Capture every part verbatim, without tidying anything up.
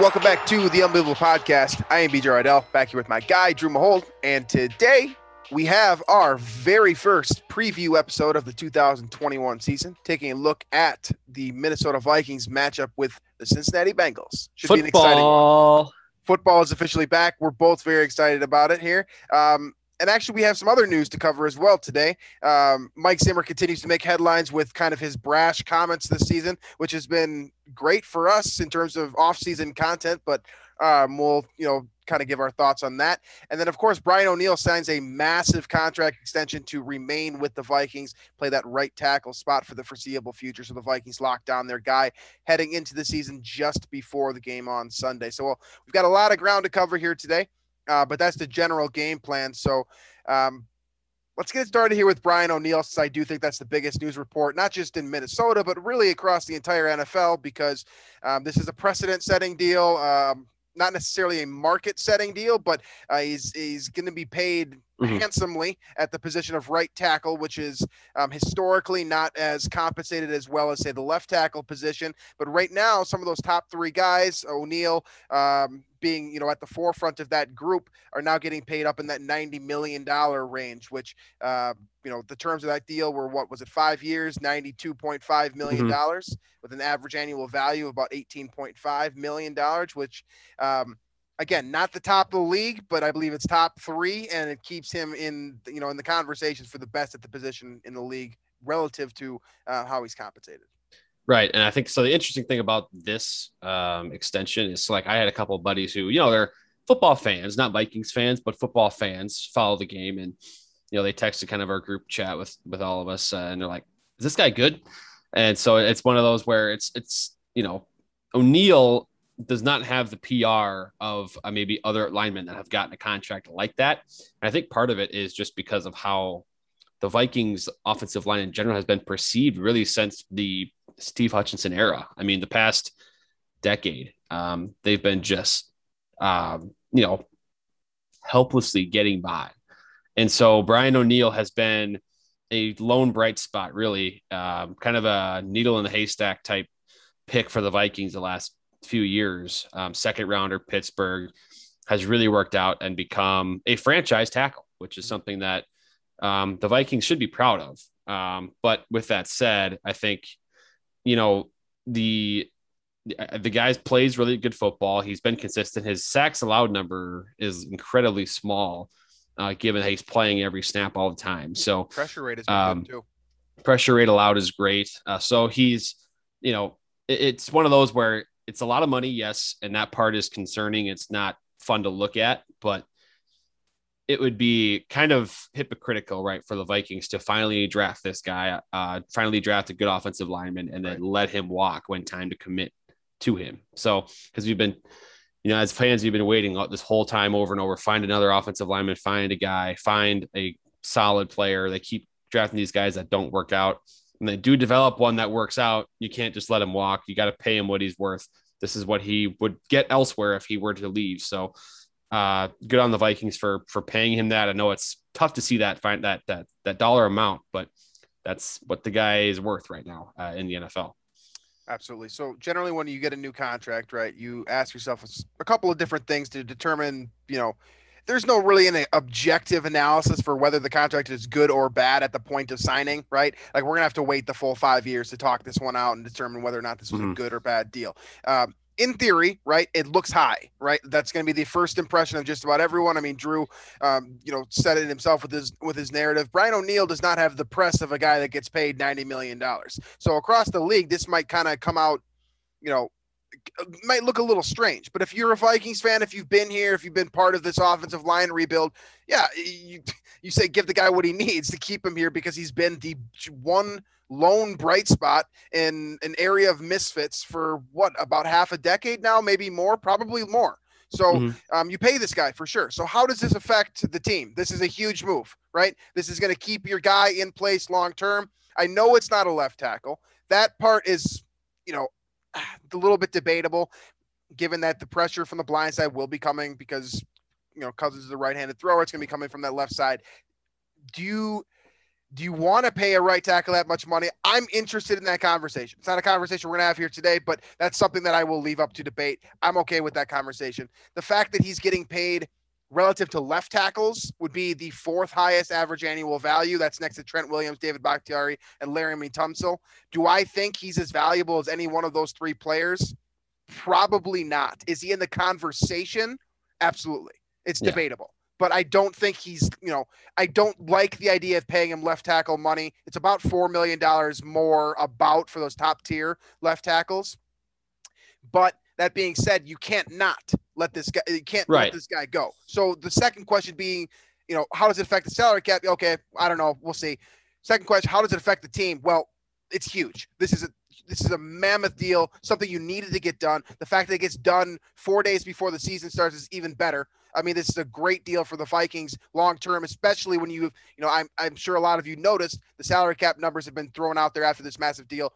Welcome back to the Unbelievable Podcast. I am B J Rydell, back here with my guy, Drew Mahold. And today we have our very first preview episode of the two thousand twenty-one season, taking a look at the Minnesota Vikings matchup with the Cincinnati Bengals. Should Football. be an exciting one. Football is officially back. We're both very excited about it here. Um, and actually, we have some other news to cover as well today. Um, Mike Zimmer continues to make headlines with kind of his brash comments this season, which has been great for us in terms of off-season content, but um, we'll, you know, kind of give our thoughts on that. And then, of course, Brian O'Neill signs a massive contract extension to remain with the Vikings, play that right tackle spot for the foreseeable future. So the Vikings lock down their guy heading into the season just before the game on Sunday. So well, we've got a lot of ground to cover here today, uh, but that's the general game plan. So um, let's get started here with Brian O'Neill, since I do think that's the biggest news report, not just in Minnesota, but really across the entire N F L, because um, this is a precedent-setting deal, um, not necessarily a market-setting deal, but uh, he's he's going to be paid mm-hmm. handsomely at the position of right tackle, which is um, historically not as compensated as well as, say, the left tackle position. But right now, some of those top three guys, O'Neill um, being, you know, at the forefront of that group, are now getting paid up in that ninety million dollars range, which, uh, you know, the terms of that deal were, what was it, five years, ninety-two point five million dollars mm-hmm. with an average annual value of about eighteen point five million dollars, which, um, again, not the top of the league, but I believe it's top three, and it keeps him in, you know, in the conversations for the best at the position in the league relative to uh, how he's compensated. Right. And I think so. The interesting thing about this um, extension is, like, I had a couple of buddies who, you know, they're football fans, not Vikings fans, but football fans, follow the game. And, you know, they texted kind of our group chat with with all of us, uh, and they're like, is this guy good? And so it's one of those where it's it's, you know, O'Neill does not have the P R of uh, maybe other linemen that have gotten a contract like that. And I think part of it is just because of how the Vikings offensive line in general has been perceived really since the Steve Hutchinson era. I mean, the past decade, um, they've been just, um, you know, helplessly getting by. And so Brian O'Neill has been a lone bright spot, really, um, kind of a needle in the haystack type pick for the Vikings the last few years. Um, second rounder, Pittsburgh, has really worked out and become a franchise tackle, which is something that um, the Vikings should be proud of. Um, but with that said, I think, you know, the the guy's plays really good football. He's been consistent. His sacks allowed number is incredibly small, uh, given that he's playing every snap all the time. So pressure rate is good um, too. Pressure rate allowed is great. Uh, so he's, you know, it, it's one of those where it's a lot of money, yes, and that part is concerning. It's not fun to look at, but it would be kind of hypocritical, right, for the Vikings to finally draft this guy, uh, finally draft a good offensive lineman, and then right. let him walk when time to commit to him. So, because we've been, you know, as fans, we've been waiting this whole time over and over, find another offensive lineman, find a guy, find a solid player. They keep drafting these guys that don't work out. And they do develop one that works out. You can't just let him walk. You got to pay him what he's worth. This is what he would get elsewhere if he were to leave. So uh, good on the Vikings for, for paying him that. I know it's tough to see that, find that, that, that dollar amount, but that's what the guy is worth right now uh, in the N F L. Absolutely. So generally when you get a new contract, right, you ask yourself a couple of different things to determine, you know, there's no really an objective analysis for whether the contract is good or bad at the point of signing, right? Like, we're going to have to wait the full five years to talk this one out and determine whether or not this was mm-hmm. a good or bad deal. Um, in theory, right, it looks high, right? That's going to be the first impression of just about everyone. I mean, Drew, um, you know, said it himself with his with his narrative. Brian O'Neill does not have the press of a guy that gets paid ninety million dollars. So across the league, this might kind of come out, you know, might look a little strange, but if you're a Vikings fan, if you've been here, if you've been part of this offensive line rebuild, yeah, you, you say give the guy what he needs to keep him here because he's been the one lone bright spot in an area of misfits for what, about half a decade now, maybe more, probably more. So mm-hmm. um, you pay this guy for sure. So how does this affect the team? This is a huge move, right? This is going to keep your guy in place long-term. I know it's not a left tackle. That part is, you know, a little bit debatable, given that the pressure from the blind side will be coming because, you know, Cousins is a right-handed thrower. It's going to be coming from that left side. Do you do you want to pay a right tackle that much money? I'm interested in that conversation. It's not a conversation we're going to have here today, but that's something that I will leave up to debate. I'm okay with that conversation. The fact that he's getting paid relative to left tackles would be the fourth highest average annual value. That's next to Trent Williams, David Bakhtiari, and Laremy Tunsil. Do I think he's as valuable as any one of those three players? Probably not. Is he in the conversation? Absolutely. It's yeah. debatable, but I don't think he's, you know, I don't like the idea of paying him left tackle money. It's about four million dollars more about for those top tier left tackles. But that being said, you can't not let this guy, you can't right. let this guy go. So the second question being, you know, how does it affect the salary cap? Okay. I don't know. We'll see. Second question, how does it affect the team? Well, it's huge. This is a, this is a mammoth deal, something you needed to get done. The fact that it gets done four days before the season starts is even better. I mean, this is a great deal for the Vikings long-term, especially when you've, you know, I'm, I'm sure a lot of you noticed the salary cap numbers have been thrown out there after this massive deal.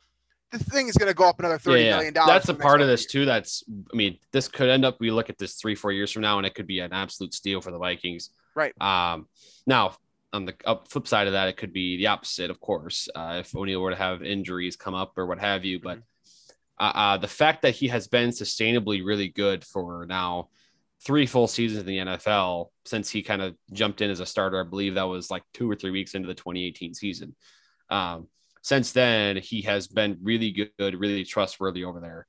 The thing is going to go up another thirty yeah, yeah. million dollars. That's a part of this year. too. That's, I mean, this could end up, we look at this three, four years from now, and it could be an absolute steal for the Vikings. Right. Um, now on the up flip side of that, it could be the opposite, of course, uh, if O'Neill were to have injuries come up or what have you, but mm-hmm. uh, uh, the fact that he has been sustainably really good for now three full seasons in the N F L since he kind of jumped in as a starter, I believe that was like two or three weeks into the twenty eighteen season. Um, Since then, he has been really good, really trustworthy over there.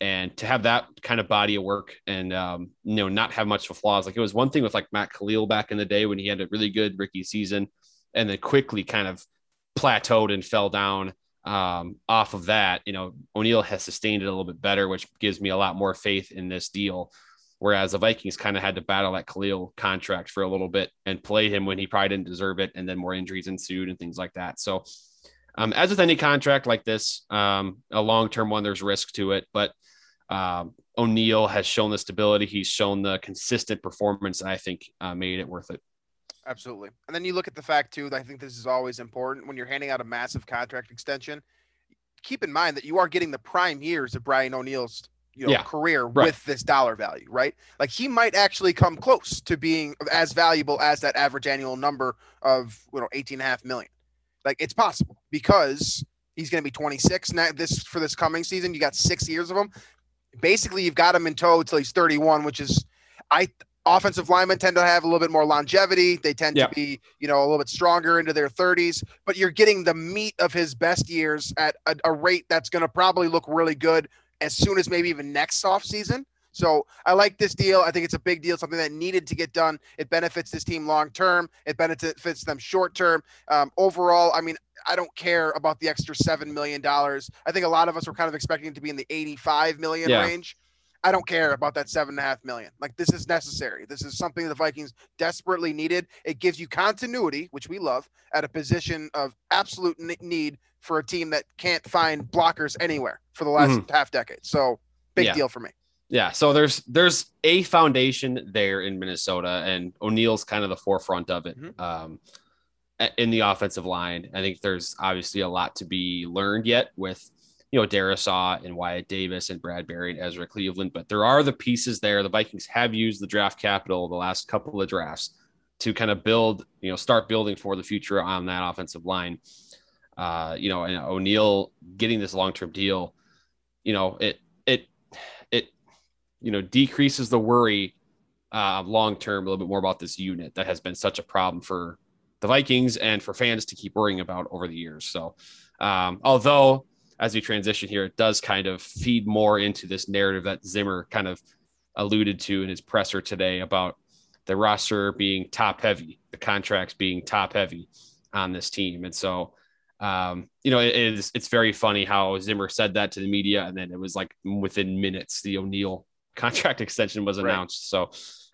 And to have that kind of body of work and, um, you know, not have much of flaws. Like it was one thing with like Matt Khalil back in the day when he had a really good rookie season and then quickly kind of plateaued and fell down um, off of that. You know, O'Neill has sustained it a little bit better, which gives me a lot more faith in this deal. Whereas the Vikings kind of had to battle that Khalil contract for a little bit and play him when he probably didn't deserve it. And then more injuries ensued and things like that. So, Um, as with any contract like this, um, a long-term one, there's risk to it, but um, O'Neill has shown the stability. He's shown the consistent performance, and I think uh, made it worth it. Absolutely. And then you look at the fact, too, that I think this is always important when you're handing out a massive contract extension. Keep in mind that you are getting the prime years of Brian O'Neill's you know, yeah, career right. with this dollar value, right? Like he might actually come close to being as valuable as that average annual number of you know, eighteen and a half million. Like it's possible because he's going to be twenty-six now this for this coming season. You got six years of him. Basically you've got him in tow till he's thirty-one, which is I offensive linemen tend to have a little bit more longevity. They tend yeah. to be, you know, a little bit stronger into their thirties, but you're getting the meat of his best years at a, a rate that's going to probably look really good as soon as maybe even next off season. So I like this deal. I think it's a big deal, something that needed to get done. It benefits this team long-term. It benefits them short-term. Um, overall, I mean, I don't care about the extra seven million dollars. I think a lot of us were kind of expecting it to be in the eighty-five million dollars yeah. range. I don't care about that seven and a half million dollars. Like this is necessary. This is something the Vikings desperately needed. It gives you continuity, which we love, at a position of absolute need for a team that can't find blockers anywhere for the last mm-hmm. half decade. So big yeah. deal for me. Yeah, so there's there's a foundation there in Minnesota, and O'Neill's kind of the forefront of it mm-hmm. um, in the offensive line. I think there's obviously a lot to be learned yet with, you know, Darrisaw and Wyatt Davis and Bradbury and Ezra Cleveland, but there are the pieces there. The Vikings have used the draft capital the last couple of drafts to kind of build, you know, start building for the future on that offensive line. Uh, you know, and O'Neill getting this long-term deal, you know, it it it. you know, decreases the worry uh, long-term a little bit more about this unit that has been such a problem for the Vikings and for fans to keep worrying about over the years. So um, although as we transition here, it does kind of feed more into this narrative that Zimmer kind of alluded to in his presser today about the roster being top heavy, the contracts being top heavy on this team. And so Um, you know, it is, it's very funny how Zimmer said that to the media. And then it was like within minutes, the O'Neill contract extension was announced. Right.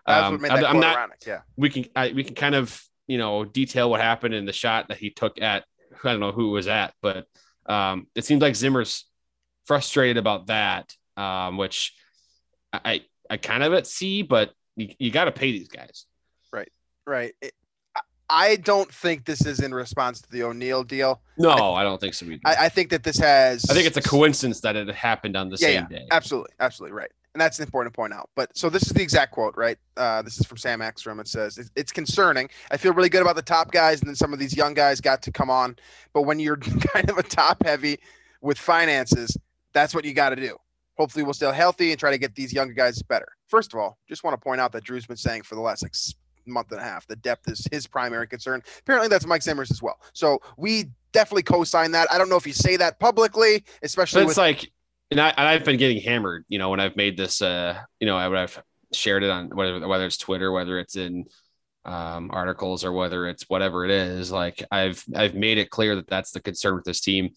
So um, I, I'm not, ironic. Yeah, we can, I, we can kind of, you know, detail what happened in the shot that he took at, I don't know who it was at, but um, it seems like Zimmer's frustrated about that, um, which I, I kind of at sea, but you, you got to pay these guys. Right. Right. It, I don't think this is in response to the O'Neill deal. No, I, th- I don't think so. I, I think that this has, I think it's a coincidence that it happened on the yeah, same yeah, day. Absolutely. Absolutely. Right. And that's an important point out. But so this is the exact quote, right? Uh, this is from Sam Ekstrom. It says, it's, it's concerning. I feel really good about the top guys. And then some of these young guys got to come on, but when you're kind of a top heavy with finances, that's what you got to do. Hopefully we'll stay healthy and try to get these younger guys better. First of all, just want to point out that Drew's been saying for the last like month and a half, the depth is his primary concern. Apparently that's Mike Zimmer's as well. So we definitely co-sign that. I don't know if you say that publicly, especially. But it's with- like, and, I, and I've been getting hammered, you know, when I've made this, uh, you know, I, I've shared it on whether, whether it's Twitter, whether it's in um, articles or whether it's whatever it is. Like I've, I've made it clear that that's the concern with this team.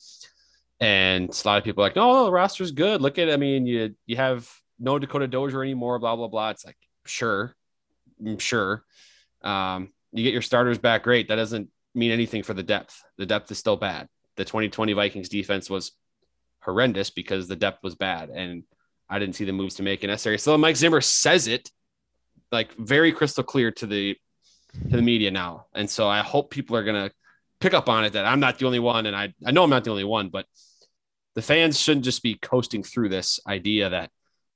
And a lot of people are like, no, the roster's good. Look at, I mean, you, you have no Dakota Dozier anymore, blah, blah, blah. It's like, sure. I'm sure um, you get your starters back. Great. That doesn't mean anything for the depth. The depth is still bad. The twenty twenty Vikings defense was horrendous because the depth was bad. And I didn't see the moves to make it necessary. So Mike Zimmer says it like very crystal clear to the, to the media now. And so I hope people are going to pick up on it, that I'm not the only one. And I, I know I'm not the only one, but the fans shouldn't just be coasting through this idea that,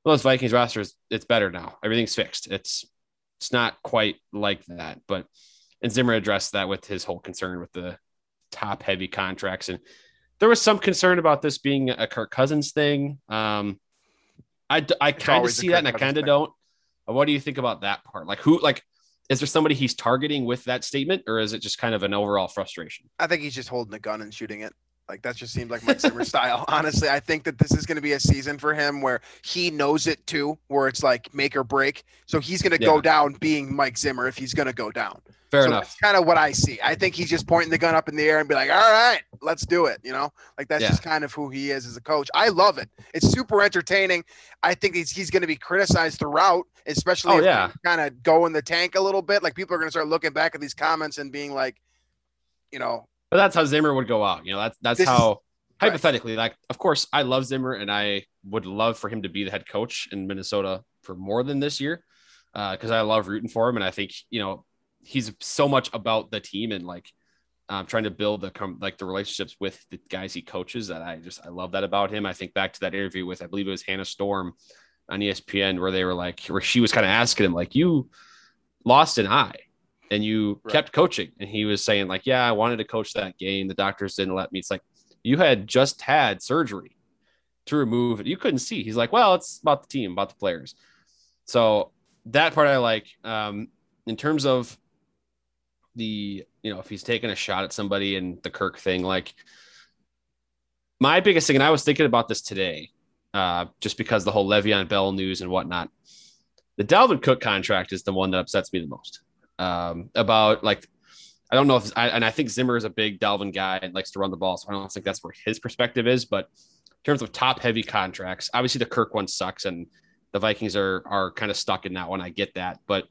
well, this Vikings roster is, it's better now. Everything's fixed. It's, It's not quite like that, but and Zimmer addressed that with his whole concern with the top heavy contracts. And there was some concern about this being a Kirk Cousins thing. Um, I, I kind of see that and I kind of don't. What do you think about that part? Like who, like, is there somebody he's targeting with that statement, or is it just kind of an overall frustration? I think he's just holding a gun and shooting it. Like that just seemed like Mike Zimmer's style. Honestly, I think that this is going to be a season for him where he knows it too, where it's like make or break. So he's going to yeah. go down being Mike Zimmer if he's going to go down. Fair so enough. That's kind of what I see. I think he's just pointing the gun up in the air and be like, all right, let's do it. You know, like that's yeah. just kind of who he is as a coach. I love it. It's super entertaining. I think he's, he's going to be criticized throughout, especially oh, if yeah. kind of go in the tank a little bit. Like people are going to start looking back at these comments and being like, you know, but that's how Zimmer would go out. You know, that's, that's this how is, hypothetically, right. like, of course I love Zimmer and I would love for him to be the head coach in Minnesota for more than this year. Uh, cause I love rooting for him. And I think, you know, he's so much about the team and like um, trying to build the, com- like the relationships with the guys he coaches that I just, I love that about him. I think back to that interview with, I believe it was Hannah Storm on E S P N where they were like, where she was kind of asking him, like, you lost an eye. And you right. kept coaching. And he was saying like, yeah, I wanted to coach that game. The doctors didn't let me. It's like, you had just had surgery to remove it. You couldn't see. He's like, well, it's about the team, about the players. So that part I like. Um, in terms of the, you know, if he's taking a shot at somebody and the Kirk thing, like my biggest thing, and I was thinking about this today, uh, just because the whole Le'Veon Bell news and whatnot, the Dalvin Cook contract is the one that upsets me the most. Um, about like, I don't know if, I, and I think Zimmer is a big Dalvin guy and likes to run the ball. So I don't think that's where his perspective is, but in terms of top heavy contracts, obviously the Kirk one sucks and the Vikings are, are kind of stuck in that one. I get that, but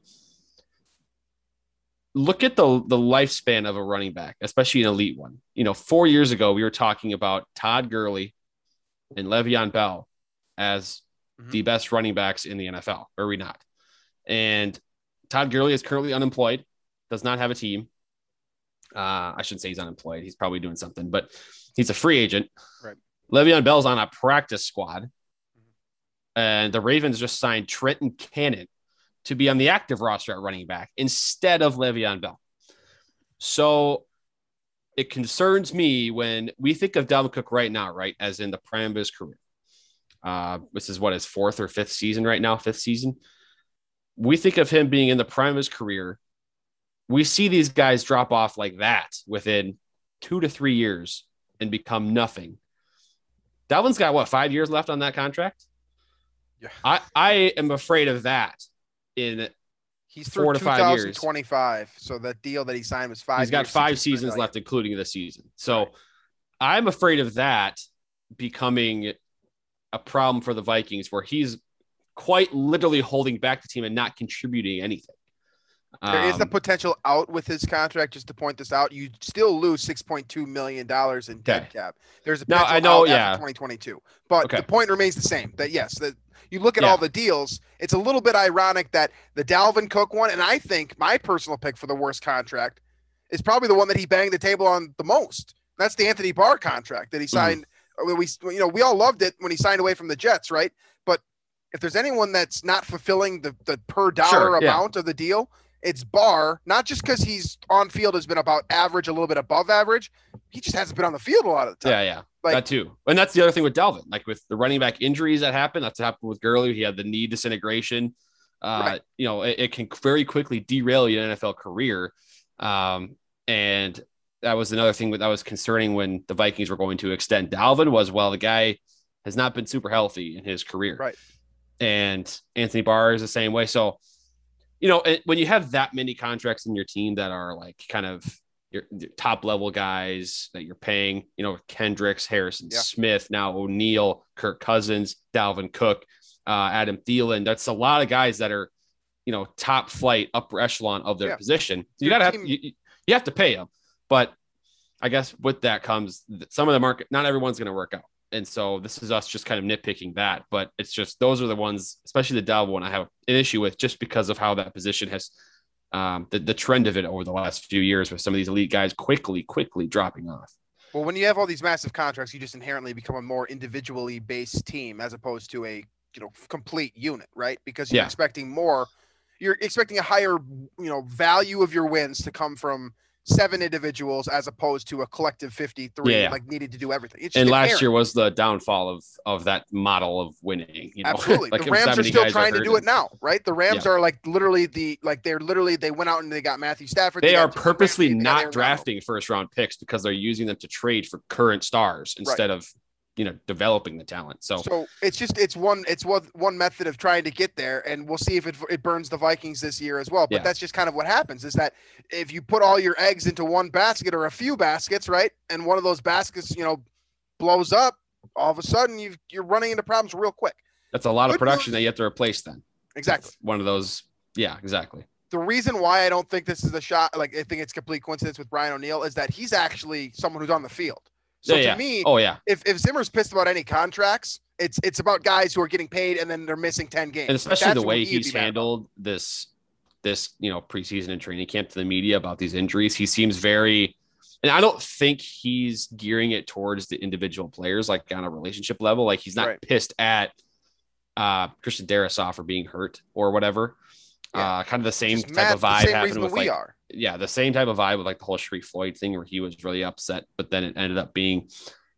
look at the, the lifespan of a running back, especially an elite one. You know, four years ago, we were talking about Todd Gurley and Le'Veon Bell as mm-hmm. the best running backs in the N F L. Are we not? And Todd Gurley is currently unemployed, does not have a team. Uh, I shouldn't say he's unemployed. He's probably doing something, but he's a free agent. Right. Le'Veon Bell's on a practice squad. Mm-hmm. And the Ravens just signed Trenton Cannon to be on the active roster at running back instead of Le'Veon Bell. So it concerns me when we think of Dalvin Cook right now, right, as in the prime of his career. Uh, this is what, his fourth or fifth season right now, fifth season. We think of him being in the prime of his career. We see these guys drop off like that within two to three years and become nothing. Dalvin's got what, five years left on that contract? Yeah. I, I am afraid of that in he's four to five years. twenty-five. So that deal that he signed was five. He's got years, five seasons left, including this season. So I'm afraid of that becoming a problem for the Vikings, where he's quite literally holding back the team and not contributing anything. There um, is the potential out with his contract. Just to point this out, you still lose six point two million dollars in dead okay. cap. There's a potential now, I know, out yeah. after twenty twenty-two, but okay. the point remains the same, that yes, that you look at yeah. all the deals. It's a little bit ironic that the Dalvin Cook one, and I think my personal pick for the worst contract is probably the one that he banged the table on the most. That's the Anthony Barr contract that he signed. Mm. We, you know, we all loved it when he signed away from the Jets, right? But if there's anyone that's not fulfilling the, the per dollar sure, amount yeah. of the deal, it's Barr, not just because he's on field has been about average, a little bit above average. He just hasn't been on the field a lot of the time. Yeah, yeah, like, that too. And that's the other thing with Dalvin, like with the running back injuries that happened, that's happened with Gurley. He had the knee disintegration. Uh, right. You know, it, it can very quickly derail your N F L career. Um, and that was another thing that was concerning when the Vikings were going to extend Dalvin was, well, the guy has not been super healthy in his career. Right. And Anthony Barr is the same way. So, you know, when you have that many contracts in your team that are like kind of your, your top level guys that you're paying, you know, Kendricks, Harrison yeah. Smith, now O'Neill, Kirk Cousins, Dalvin Cook, uh, Adam Thielen. That's a lot of guys that are, you know, top flight, upper echelon of their yeah. position. So you got to have, you, you have to pay them. But I guess with that comes some of the market, not everyone's going to work out. And so this is us just kind of nitpicking that, but it's just, those are the ones, especially the Dalvin one, I have an issue with just because of how that position has um, the, the trend of it over the last few years with some of these elite guys quickly, quickly dropping off. Well, when you have all these massive contracts, you just inherently become a more individually based team as opposed to a, you know, complete unit, right? Because you're yeah. expecting more, you're expecting a higher, you know, value of your wins to come from seven individuals as opposed to a collective fifty-three yeah. like needed to do everything. It's just and last year was the downfall of, of that model of winning. You know? Absolutely. Like the Rams are still trying are to do it now, right? The Rams yeah. are like literally the, like they're literally, they went out and they got Matthew Stafford. They, they are purposely not drafting first round picks because they're using them to trade for current stars instead right. of, you know, developing the talent. So, so it's just, it's one, it's one, one method of trying to get there, and we'll see if it, it burns the Vikings this year as well. But yeah. that's just kind of what happens, is that if you put all your eggs into one basket or a few baskets, right, and one of those baskets, you know, blows up, all of a sudden you've, you're running into problems real quick. That's a lot Good of production news. That you have to replace then. Exactly. That's one of those. Yeah, exactly. The reason why I don't think this is a shot, like I think it's complete coincidence with Brian O'Neill, is that he's actually someone who's on the field. So yeah, to yeah. me, oh, yeah. if, if Zimmer's pissed about any contracts, it's it's about guys who are getting paid and then they're missing ten games. And especially like the way he's handled this, this, you know, preseason and training camp to the media about these injuries. He seems very, and I don't think he's gearing it towards the individual players, like on a relationship level. Like he's not right. pissed at uh, Christian Darrisaw for being hurt or whatever. Yeah. Uh, kind of the same Just type Matt, of vibe happened with we like, are. yeah, the same type of vibe with like the whole Sharif Floyd thing where he was really upset, but then it ended up being,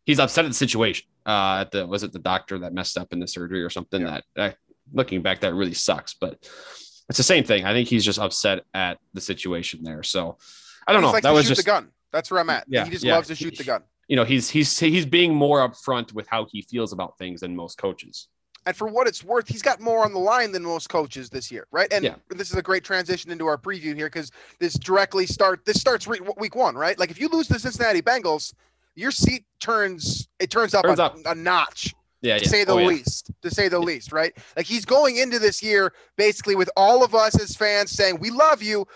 he's upset at the situation. Uh, at the, was it the doctor that messed up in the surgery or something yeah. that, that looking back, that really sucks, but it's the same thing. I think he's just upset at the situation there. So I don't it's know. Like that was just the gun. That's where I'm at. Yeah, he just yeah. loves to shoot the gun. You know, he's, he's, he's being more upfront with how he feels about things than most coaches. And for what it's worth, he's got more on the line than most coaches this year, right? And yeah. this is a great transition into our preview here because this directly start this starts re- week one, right? Like if you lose the Cincinnati Bengals, your seat turns it turns up, turns a, up. a notch, yeah, to yeah. say the oh, least, yeah. to say the yeah. least, right? Like he's going into this year basically with all of us as fans saying we love you,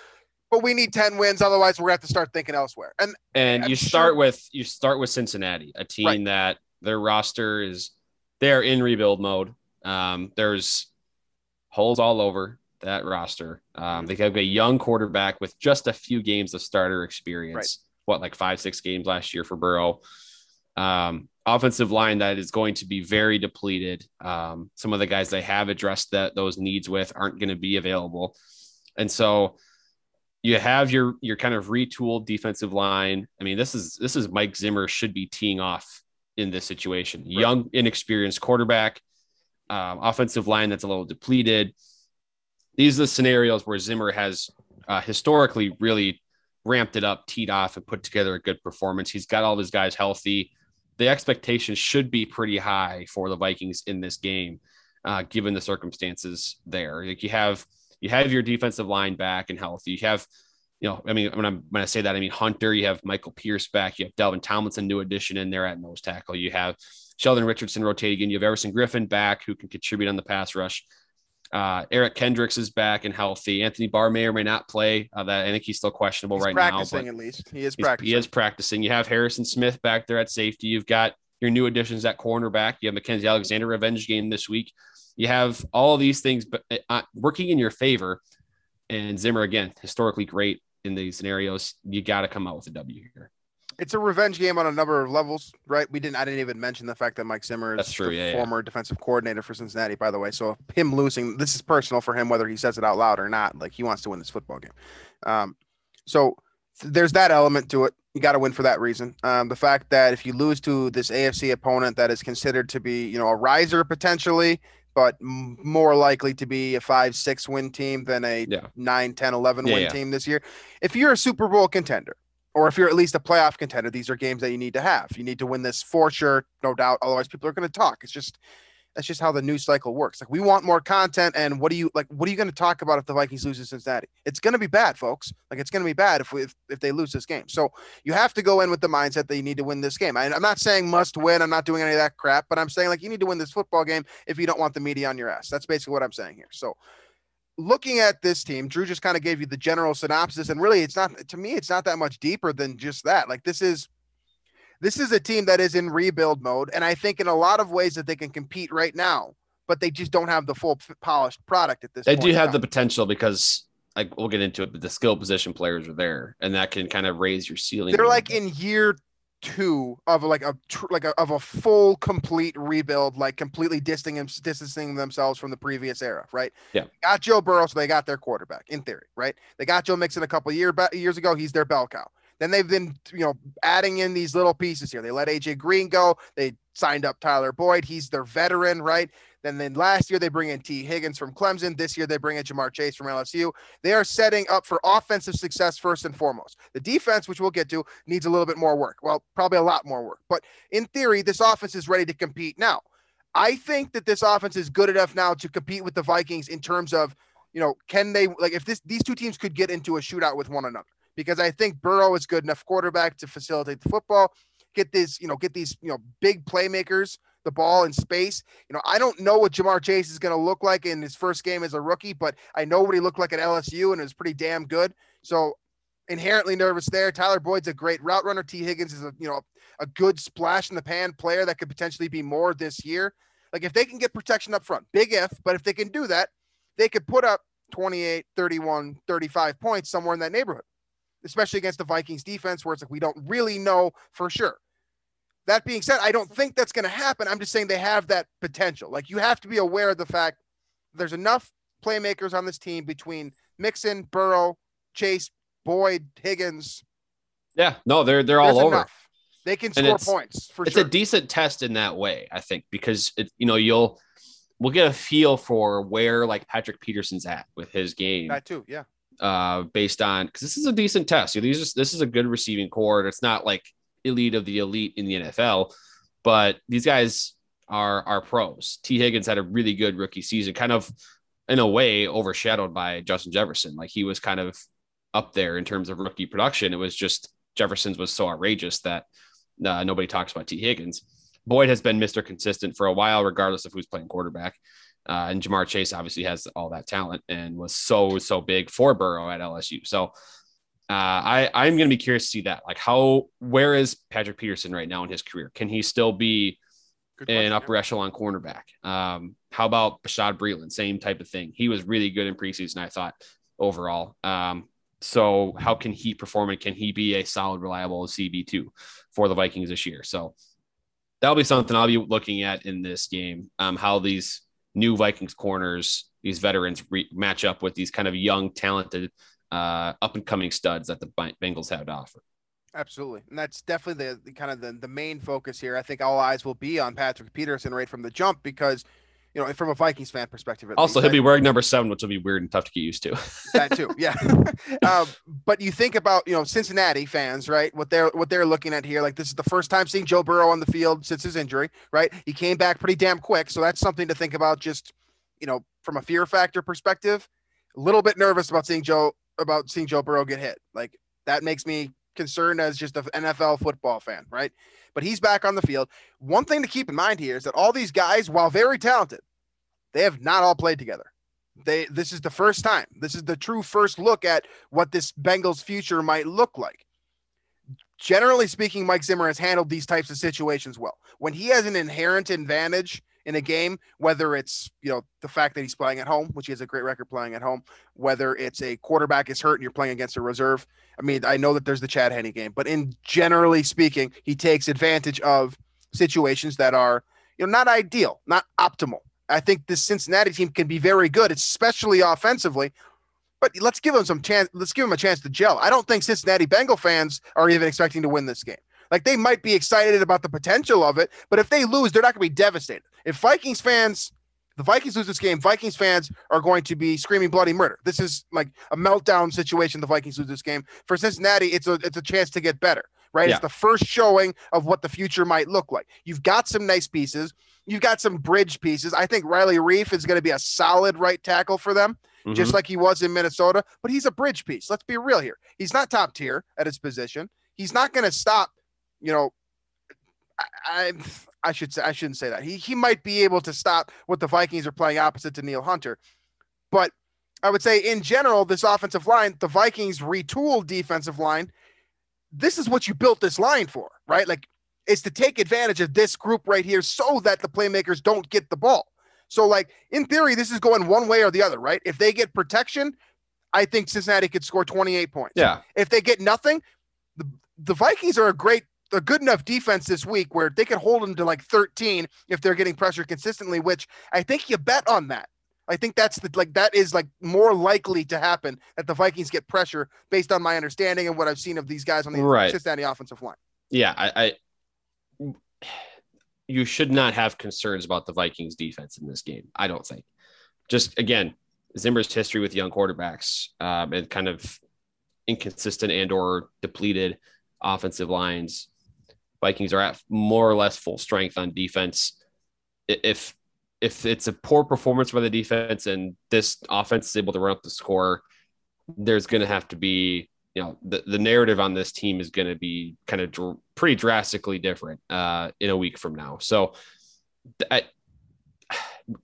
but we need ten wins, otherwise we're gonna have to start thinking elsewhere. And and I'm you sure- start with you start with Cincinnati, a team right. that their roster is. They're in rebuild mode. Um, there's holes all over that roster. Um, they have a young quarterback with just a few games of starter experience. Right. What, like five, six games last year for Burrow. Um, offensive line that is going to be very depleted. Um, some of the guys they have addressed that those needs with aren't going to be available. And so you have your your kind of retooled defensive line. I mean, this is this is Mike Zimmer should be teeing off in this situation, right. young, inexperienced quarterback, um, offensive line that's a little depleted. These are the scenarios where Zimmer has uh, historically really ramped it up, teed off, and put together a good performance. He's got all of his guys healthy. The expectations should be pretty high for the Vikings in this game, uh, given the circumstances there. Like you have, you have your defensive line back and healthy. You have you know, I mean, when, I'm, when I say that, I mean, Hunter, you have Michael Pierce back, you have Dalvin Tomlinson, new addition in there at nose tackle. You have Sheldon Richardson rotating again. You have Everson Griffin back who can contribute on the pass rush. Uh, Eric Kendricks is back and healthy. Anthony Barr may or may not play. Uh, that I think he's still questionable he's right now. He's practicing at least. He is practicing. He is practicing. You have Harrison Smith back there at safety. You've got your new additions at cornerback. You have Mackenzie Alexander revenge game this week. You have all these things but uh, working in your favor. And Zimmer, again, historically great in these scenarios. You got to come out with a W here. It's a revenge game on a number of levels, right? We didn't, I didn't even mention the fact that Mike Zimmer is That's true, the yeah, former yeah. defensive coordinator for Cincinnati, by the way. So him losing, this is personal for him, whether he says it out loud or not, like he wants to win this football game. Um, so there's that element to it. You got to win for that reason. Um, the fact that if you lose to this A F C opponent that is considered to be, you know, a riser potentially, but m- more likely to be a five, six win team than a yeah. nine, ten, eleven yeah, win yeah. team this year. If you're a Super Bowl contender, or if you're at least a playoff contender, these are games that you need to have. You need to win this for sure, no doubt. Otherwise, people are going to talk. It's just that's just how the news cycle works. Like we want more content, and what do you like? What are you going to talk about if the Vikings lose to Cincinnati? It's going to be bad, folks. Like it's going to be bad if, we, if if they lose this game. So you have to go in with the mindset that you need to win this game. I, I'm not saying must win. I'm not doing any of that crap. But I'm saying like you need to win this football game if you don't want the media on your ass. That's basically what I'm saying here. So. Looking at this team, Drew just kind of gave you the general synopsis, and really, it's not to me. It's not that much deeper than just that. Like this is, this is a team that is in rebuild mode, and I think in a lot of ways that they can compete right now, but they just don't have the full polished product at this. They point do have now. the potential because, like, we'll get into it, but the skill position players are there, and that can kind of raise your ceiling. They're like in year two of like a tr- like a, of a full complete rebuild, like completely distancing distancing themselves from the previous era, right? Yeah. They got Joe Burrow, so they got their quarterback in theory, right? They got Joe Mixon a couple year years ago. He's their bell cow. Then they've been, you know, adding in these little pieces here. They let A J Green go. They signed up Tyler Boyd. He's their veteran, right? And then last year they bring in T. Higgins from Clemson. This year they bring in Ja'Marr Chase from L S U. They are setting up for offensive success first and foremost. The defense, which we'll get to, needs a little bit more work. Well, probably a lot more work. But in theory, this offense is ready to compete now. I think that this offense is good enough now to compete with the Vikings in terms of, you know, can they – like if this these two teams could get into a shootout with one another because I think Burrow is good enough quarterback to facilitate the football, get this, you know, get these, you know, big playmakers – the ball in space. You know, I don't know what Ja'Marr Chase is going to look like in his first game as a rookie, but I know what he looked like at L S U and it was pretty damn good. So inherently nervous there. Tyler Boyd's a great route runner. T. Higgins is a, you know, a good splash in the pan player that could potentially be more this year. Like if they can get protection up front, big if, but if they can do that, they could put up twenty-eight, thirty-one, thirty-five points somewhere in that neighborhood, especially against the Vikings defense where it's like, we don't really know for sure. That being said, I don't think that's going to happen. I'm just saying they have that potential. Like you have to be aware of the fact there's enough playmakers on this team between Mixon, Burrow, Chase, Boyd, Higgins. Yeah, no, they're they're all over. Enough. They can score points for sure. It's a decent test in that way, I think, because it, you know you'll we'll get a feel for where like Patrick Peterson's at with his game. That too, yeah. Uh, based on because this is a decent test. You know, these are, this is a good receiving core. It's not like elite of the elite in the N F L, but these guys are, are pros. T. Higgins had a really good rookie season, kind of in a way overshadowed by Justin Jefferson. Like he was kind of up there in terms of rookie production. It was just Jefferson's was so outrageous that uh, nobody talks about T. Higgins. Boyd has been Mister Consistent for a while, regardless of who's playing quarterback. Uh, and Ja'Marr Chase obviously has all that talent and was so, so big for Burrow at L S U. So Uh, I, I'm going to be curious to see that. Like how, where is Patrick Peterson right now in his career? Can he still be good an question, upper yeah. echelon cornerback? Um, how about Bashad Breeland? Same type of thing. He was really good in preseason, I thought, overall. Um, so how can he perform and can he be a solid, reliable C B two for the Vikings this year? So that'll be something I'll be looking at in this game, um, how these new Vikings corners, these veterans re- match up with these kind of young, talented uh up-and-coming studs that the Bengals have to offer. Absolutely. And that's definitely the, the kind of the, the main focus here. I think all eyes will be on Patrick Peterson right from the jump because, you know, from a Vikings fan perspective. Also, least, he'll I, be wearing number seven, which will be weird and tough to get used to. That too, yeah. um, but you think about, you know, Cincinnati fans, right, what they're what they're looking at here. Like this is the first time seeing Joe Burrow on the field since his injury, right? He came back pretty damn quick, so that's something to think about just, you know, from a fear factor perspective. A little bit nervous about seeing Joe about seeing Joe Burrow get hit. Like, that makes me concerned as just an N F L football fan, right? But he's back on the field. One thing to keep in mind here is that all these guys, while very talented, they have not all played together. They, this is the first time. This is the true first look at what this Bengals future might look like. Generally speaking, Mike Zimmer has handled these types of situations well. When he has an inherent advantage in a game, whether it's, you know, the fact that he's playing at home, which he has a great record playing at home, whether it's a quarterback is hurt and you're playing against a reserve. I mean, I know that there's the Chad Henne game, but in generally speaking, he takes advantage of situations that are, you know, not ideal, not optimal. I think this Cincinnati team can be very good, especially offensively, but let's give them some chance. Let's give them a chance to gel. I don't think Cincinnati Bengal fans are even expecting to win this game. Like, they might be excited about the potential of it, but if they lose, they're not going to be devastated. If Vikings fans, the Vikings lose this game, Vikings fans are going to be screaming bloody murder. This is like a meltdown situation. The Vikings lose this game. For Cincinnati, it's a, it's a chance to get better, right? Yeah. It's the first showing of what the future might look like. You've got some nice pieces. You've got some bridge pieces. I think Riley Reiff is going to be a solid right tackle for them, mm-hmm. just like he was in Minnesota, but he's a bridge piece. Let's be real here. He's not top tier at his position. He's not going to stop, you know, I, I I should say, I shouldn't say that. He he might be able to stop what the Vikings are playing opposite to Neil Hunter. But I would say in general, this offensive line, the Vikings retooled defensive line. This is what you built this line for, right? Like, it's to take advantage of this group right here so that the playmakers don't get the ball. So, like, in theory, this is going one way or the other, right? If they get protection, I think Cincinnati could score twenty-eight points. Yeah. If they get nothing, the, the Vikings are a great, a good enough defense this week where they could hold them to like thirteen if they're getting pressure consistently, which I think you bet on that. I think that's the, like, that is like more likely to happen that the Vikings get pressure based on my understanding and what I've seen of these guys on the right. Cincinnati offensive line. Yeah. I, I, you should not have concerns about the Vikings defense in this game. I don't think. Just again, Zimmer's history with young quarterbacks um, and kind of inconsistent and or depleted offensive lines. Vikings are at more or less full strength on defense. If if it's a poor performance by the defense and this offense is able to run up the score, there's going to have to be, you know, the, the narrative on this team is going to be kind of dr- pretty drastically different uh, in a week from now. So I,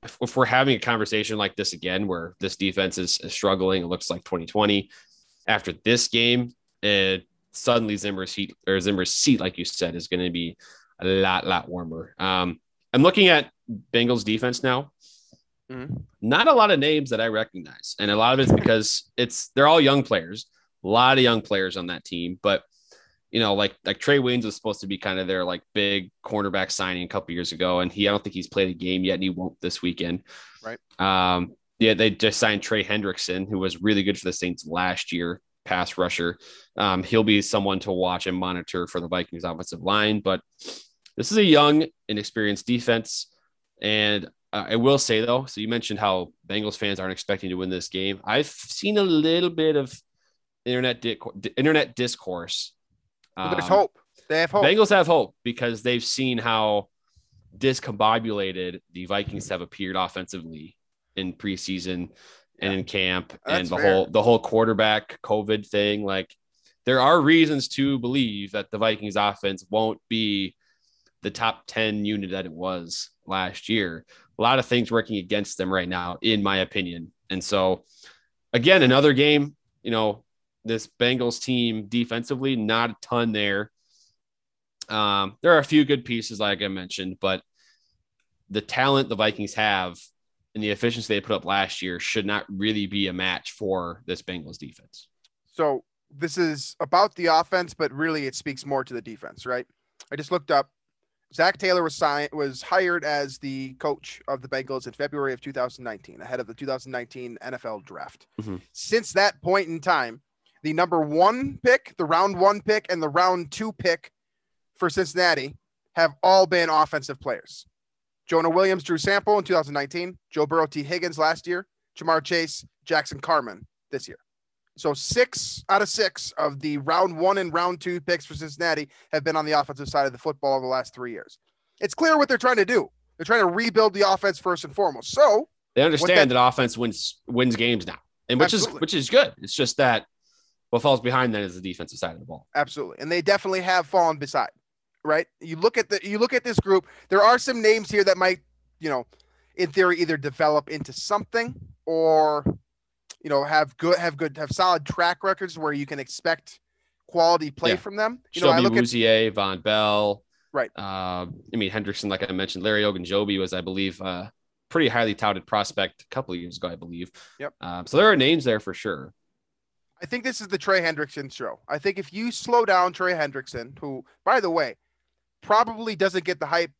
if, if we're having a conversation like this again, where this defense is, is struggling, it looks like twenty twenty after this game, it, suddenly Zimmer's heat or Zimmer's seat, like you said, is going to be a lot, lot warmer. Um, I'm looking at Bengals defense now. Mm-hmm. Not a lot of names that I recognize. And a lot of it's because it's, they're all young players, a lot of young players on that team, but you know, like, like Trey Waynes was supposed to be kind of their like big cornerback signing a couple years ago. And he, I don't think he's played a game yet and he won't this weekend. Right. Um, yeah. They just signed Trey Hendrickson, who was really good for the Saints last year. Pass rusher. Um, he'll be someone to watch and monitor for the Vikings offensive line, but this is a young, inexperienced defense. And uh, I will say though, so you mentioned how Bengals fans aren't expecting to win this game. I've seen a little bit of internet di- internet discourse. Um, well, there's hope. They have hope. Bengals have hope because they've seen how discombobulated the Vikings have appeared offensively in preseason and in camp. That's and the fair. whole, the whole quarterback COVID thing. Like, there are reasons to believe that the Vikings offense won't be the top ten unit that it was last year. A lot of things working against them right now, in my opinion. And so again, another game, you know, this Bengals team defensively, not a ton there. Um, there are a few good pieces, like I mentioned, but the talent the Vikings have and the efficiency they put up last year should not really be a match for this Bengals defense. So this is about the offense, but really it speaks more to the defense, right? I just looked up. Zach Taylor was signed, was hired as the coach of the Bengals in February of two thousand nineteen, ahead of the two thousand nineteen N F L draft. Mm-hmm. Since that point in time, the number one pick, the round one pick, and the round two pick for Cincinnati have all been offensive players. Jonah Williams, Drew Sample in two thousand nineteen, Joe Burrow, T. Higgins last year, Ja'Marr Chase, Jackson Carman this year. So six out of six of the round one and round two picks for Cincinnati have been on the offensive side of the football over the last three years. It's clear what they're trying to do. They're trying to rebuild the offense first and foremost. So they understand that, that offense wins wins games now. and which Absolutely. is which is good. It's just that what falls behind then is the defensive side of the ball. Absolutely, and they definitely have fallen beside. Right? You look at the you look at this group. There are some names here that might, you know, in theory, either develop into something or, you know, have good have good have solid track records where you can expect quality play yeah. from them. You Shelby know, I look Mouzier, at Von Bell. Right. Uh, I mean, Hendrickson, like I mentioned, Larry Ogunjobi was, I believe, a uh, pretty highly touted prospect a couple of years ago, I believe. Yep. Um, so there are names there for sure. I think this is the Trey Hendrickson show. I think if you slow down Trey Hendrickson, who, by the way, probably doesn't get the hype.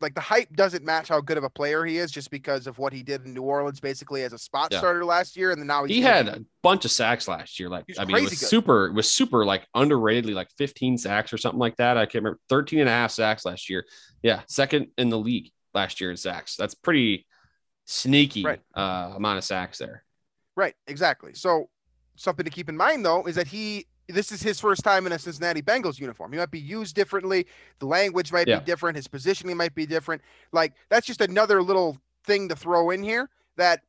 Like the hype doesn't match how good of a player he is just because of what he did in New Orleans, basically as a spot yeah. starter last year. And then now he's he had a bunch of sacks last year. Like, I mean, it was good. super, it was super like underratedly, like fifteen sacks or something like that. I can't remember. thirteen and a half sacks last year. Yeah. Second in the league last year in sacks. That's pretty sneaky right. uh, amount of sacks there. Right. Exactly. So something to keep in mind though, is that he, this is his first time in a Cincinnati Bengals uniform. He might be used differently. The language might yeah. be different. His positioning might be different. Like that's just another little thing to throw in here that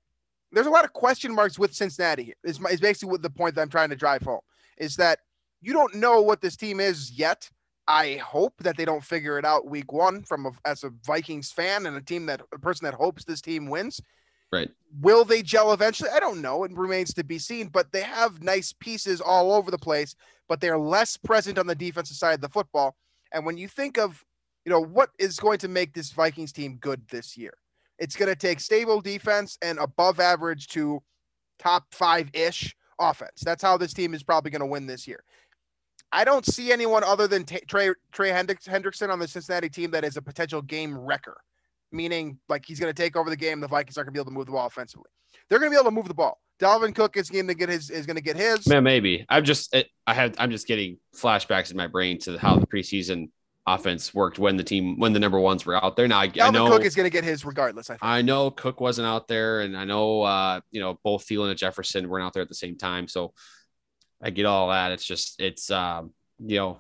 there's a lot of question marks with Cincinnati here is, is basically what the point that I'm trying to drive home is that you don't know what this team is yet. I hope that they don't figure it out week one from a, as a Vikings fan and a team that a person that hopes this team wins. Right. Will they gel eventually? I don't know. It remains to be seen, but they have nice pieces all over the place, but they're less present on the defensive side of the football. And when you think of, you know, what is going to make this Vikings team good this year, it's going to take stable defense and above average to top five-ish offense. That's how this team is probably going to win this year. I don't see anyone other than T- Trey, Trey Hendrickson on the Cincinnati team that is a potential game wrecker. Meaning like he's going to take over the game. The Vikings aren't going to be able to move the ball offensively. They're going to be able to move the ball. Dalvin Cook is going to get his, is going to get his. Man, maybe I'm just, it, I had, I'm just getting flashbacks in my brain to how the preseason offense worked when the team, when the number ones were out there. Now I, Dalvin I know Cook is going to get his regardless. I think. I know Cook wasn't out there and I know, uh, you know, both Thielen and Jefferson weren't out there at the same time. So I get all that. It's just, it's, um, you know,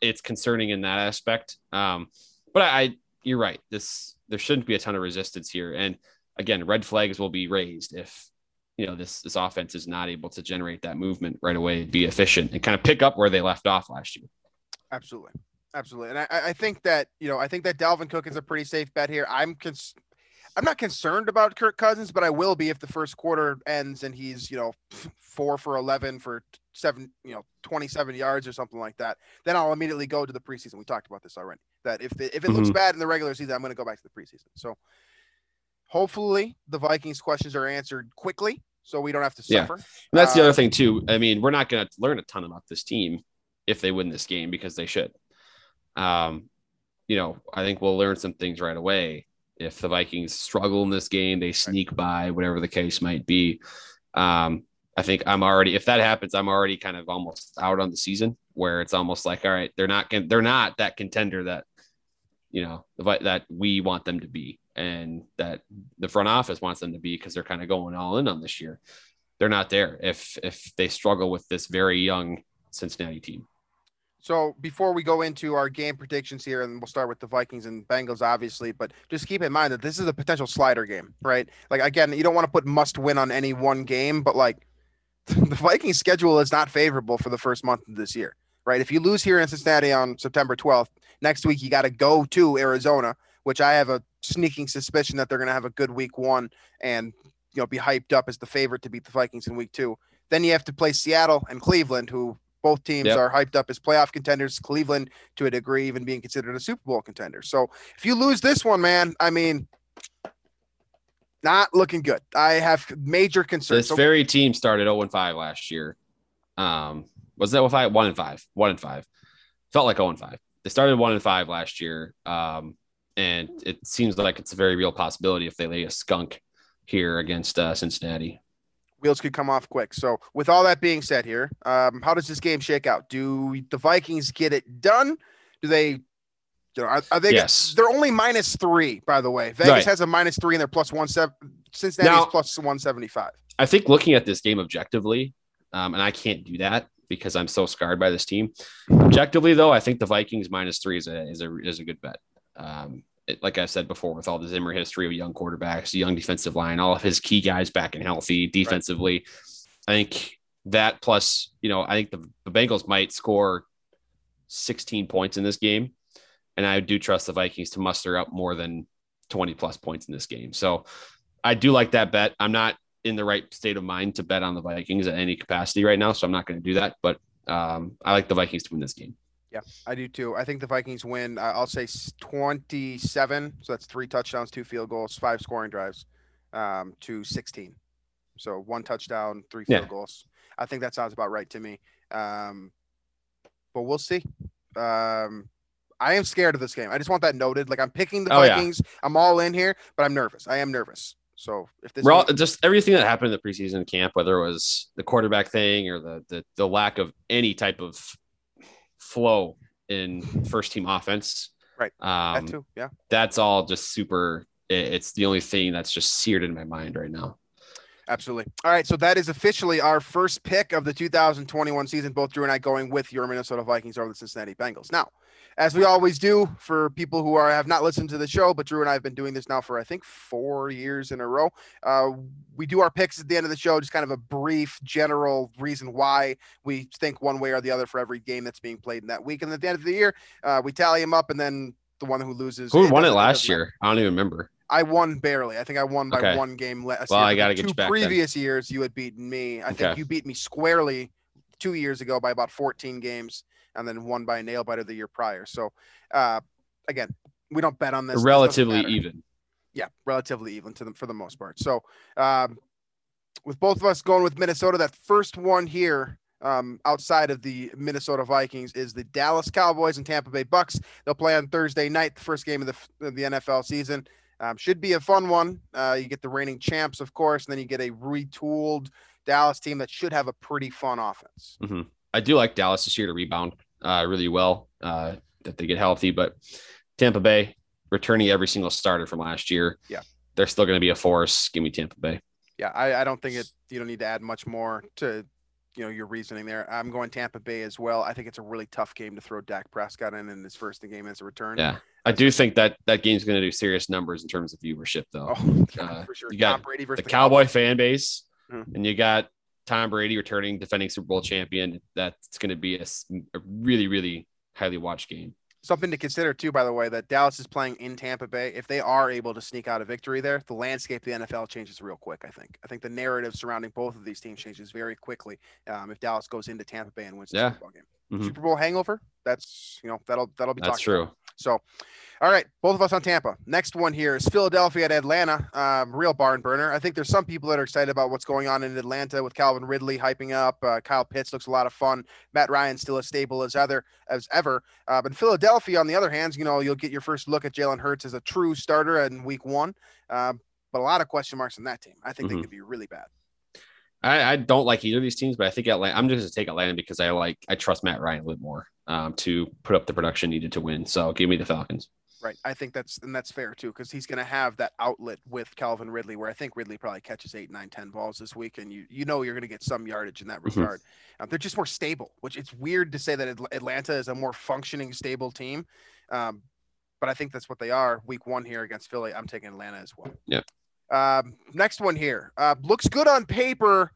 it's concerning in that aspect. Um, but I, I you're right. This, there shouldn't be a ton of resistance here. And again, red flags will be raised if, you know, this, this offense is not able to generate that movement right away, be efficient and kind of pick up where they left off last year. Absolutely. Absolutely. And I, I think that, you know, I think that Dalvin Cook is a pretty safe bet here. I'm cons- I'm not concerned about Kirk Cousins, but I will be if the first quarter ends and he's, you know, four for eleven for seven, you know, twenty-seven yards or something like that. Then I'll immediately go to the preseason. We talked about this already. That if the, if it looks mm-hmm. bad in the regular season, I'm going to go back to the preseason. So hopefully the Vikings questions are answered quickly so we don't have to suffer. Yeah. And that's uh, the other thing too. I mean, we're not going to learn a ton about this team if they win this game because they should. Um, you know, I think we'll learn some things right away. If the Vikings struggle in this game, they sneak right. by, whatever the case might be. Um, I think I'm already, if that happens, I'm already kind of almost out on the season where it's almost like, all right, they're not, they're not that contender that, you know, that we want them to be and that the front office wants them to be because they're kind of going all in on this year. They're not there if, if they struggle with this very young Cincinnati team. So before we go into our game predictions here, and we'll start with the Vikings and Bengals, obviously, but just keep in mind that this is a potential slider game, right? Like, again, you don't want to put must win on any one game, but like the Vikings schedule is not favorable for the first month of this year, right? If you lose here in Cincinnati on September twelfth, next week, you got to go to Arizona, which I have a sneaking suspicion that they're going to have a good week one and, you know, be hyped up as the favorite to beat the Vikings in week two. Then you have to play Seattle and Cleveland, who both teams yep. are hyped up as playoff contenders, Cleveland to a degree even being considered a Super Bowl contender. So if you lose this one, man, I mean, not looking good. I have major concerns. This so- very team started oh and five last year. Um, was that five? one and five? one and five. Felt like oh and five. They started one and five last year. Um, and it seems like it's a very real possibility if they lay a skunk here against uh, Cincinnati. Wheels could come off quick. So with all that being said here, um, how does this game shake out? Do the Vikings get it done? Do they, you know, are, are they, yes. they're only minus three, by the way. Vegas right. has a minus three and they're plus one seven. Cincinnati's now, plus one seventy-five. I think looking at this game objectively, um, and I can't do that because I'm so scarred by this team. Objectively though, I think the Vikings minus three is a, is a, is a good bet. Um, like I said before, with all the Zimmer history of young quarterbacks, young defensive line, all of his key guys back and healthy defensively. Right. I think that plus, you know, I think the, the Bengals might score sixteen points in this game. And I do trust the Vikings to muster up more than twenty plus points in this game. So I do like that bet. I'm not in the right state of mind to bet on the Vikings at any capacity right now. So I'm not going to do that, but um, I like the Vikings to win this game. Yeah, I do too. I think the Vikings win. I'll say twenty-seven. So that's three touchdowns, two field goals, five scoring drives um, to sixteen. So one touchdown, three field yeah. goals. I think that sounds about right to me. Um, but we'll see. Um, I am scared of this game. I just want that noted. Like I'm picking the oh, Vikings. Yeah. I'm all in here, but I'm nervous. I am nervous. So if this all, just everything that happened in the preseason camp, whether it was the quarterback thing or the the, the lack of any type of flow in first team offense, right? Um, that too, yeah. That's all just super. It, it's the only thing that's just seared in my mind right now. Absolutely. All right. So that is officially our first pick of the two thousand twenty-one season. Both Drew and I going with your Minnesota Vikings over the Cincinnati Bengals. Now, as we always do for people who are have not listened to the show, but Drew and I have been doing this now for, I think, four years in a row. Uh, we do our picks at the end of the show, just kind of a brief general reason why we think one way or the other for every game that's being played in that week. And at the end of the year, uh, we tally them up, and then the one who loses. Who won it last year? I don't even remember. I won barely. I think I won by okay. one game last well, year. I gotta get two you back previous then. Years, you had beaten me. I okay. think you beat me squarely two years ago by about fourteen games, and then won by a nail biter the year prior. So, uh, again, we don't bet on this. Relatively even. Yeah, relatively even to them for the most part. So, um, with both of us going with Minnesota, that first one here. Um, outside of the Minnesota Vikings is the Dallas Cowboys and Tampa Bay Bucks. They'll play on Thursday night, the first game of the, of the N F L season. Um, should be a fun one. Uh, you get the reigning champs, of course, and then you get a retooled Dallas team that should have a pretty fun offense. Mm-hmm. I do like Dallas this year to rebound uh, really well, uh, that they get healthy, but Tampa Bay returning every single starter from last year. Yeah. They're still going to be a force. Give me Tampa Bay. Yeah. I, I don't think it, you don't need to add much more to, you know, your reasoning there. I'm going Tampa Bay as well. I think it's a really tough game to throw Dak Prescott in in his first game as a return. Yeah. I do think that that game's going to do serious numbers in terms of viewership, though. Oh, uh, for sure. You got Tom Brady versus the Cowboy Cowboys. Fan base, mm-hmm. and you got Tom Brady returning, defending Super Bowl champion. That's going to be a, a really, really highly watched game. Something to consider, too, by the way, that Dallas is playing in Tampa Bay. If they are able to sneak out a victory there, the landscape of the N F L changes real quick, I think. I think the narrative surrounding both of these teams changes very quickly um, if Dallas goes into Tampa Bay and wins the yeah. Super Bowl game. Mm-hmm. Super Bowl hangover, that's, you know, that'll that'll be that's true. About. So, all right, both of us on Tampa. Next one here is Philadelphia at Atlanta, um, real barn burner. I think there's some people that are excited about what's going on in Atlanta with Calvin Ridley hyping up. Uh, Kyle Pitts looks a lot of fun. Matt Ryan's still as stable as other as ever. Uh, but Philadelphia, on the other hand, you know, you'll get your first look at Jalen Hurts as a true starter in week one. Uh, but a lot of question marks on that team. I think mm-hmm. they could be really bad. I, I don't like either of these teams, but I think Atlanta, I'm just going to take Atlanta because I like, I trust Matt Ryan a little more um, to put up the production needed to win. So give me the Falcons. Right. I think that's, and that's fair too, because he's going to have that outlet with Calvin Ridley, where I think Ridley probably catches eight, nine, ten balls this week. And you, you know, you're going to get some yardage in that regard. Mm-hmm. Um, they're just more stable, which it's weird to say that Atlanta is a more functioning, stable team. Um, but I think that's what they are. Week one here against Philly, I'm taking Atlanta as well. Yeah. Um, next one here, uh, looks good on paper.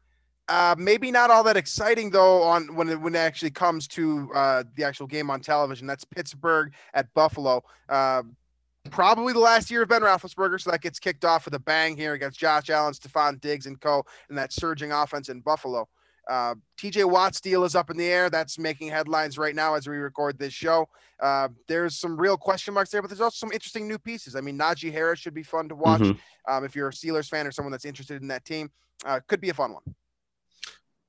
Uh, maybe not all that exciting though, on when it, when it actually comes to, uh, the actual game on television. That's Pittsburgh at Buffalo. Um, uh, probably the last year of Ben Roethlisberger. So that gets kicked off with a bang here against Josh Allen, Stephon Diggs and co, and that surging offense in Buffalo. Uh, T J Watt's deal is up in the air. That's making headlines right now as we record this show. Uh, there's some real question marks there, but there's also some interesting new pieces. I mean, Najee Harris should be fun to watch. Mm-hmm. Um, if you're a Steelers fan or someone that's interested in that team, uh, could be a fun one.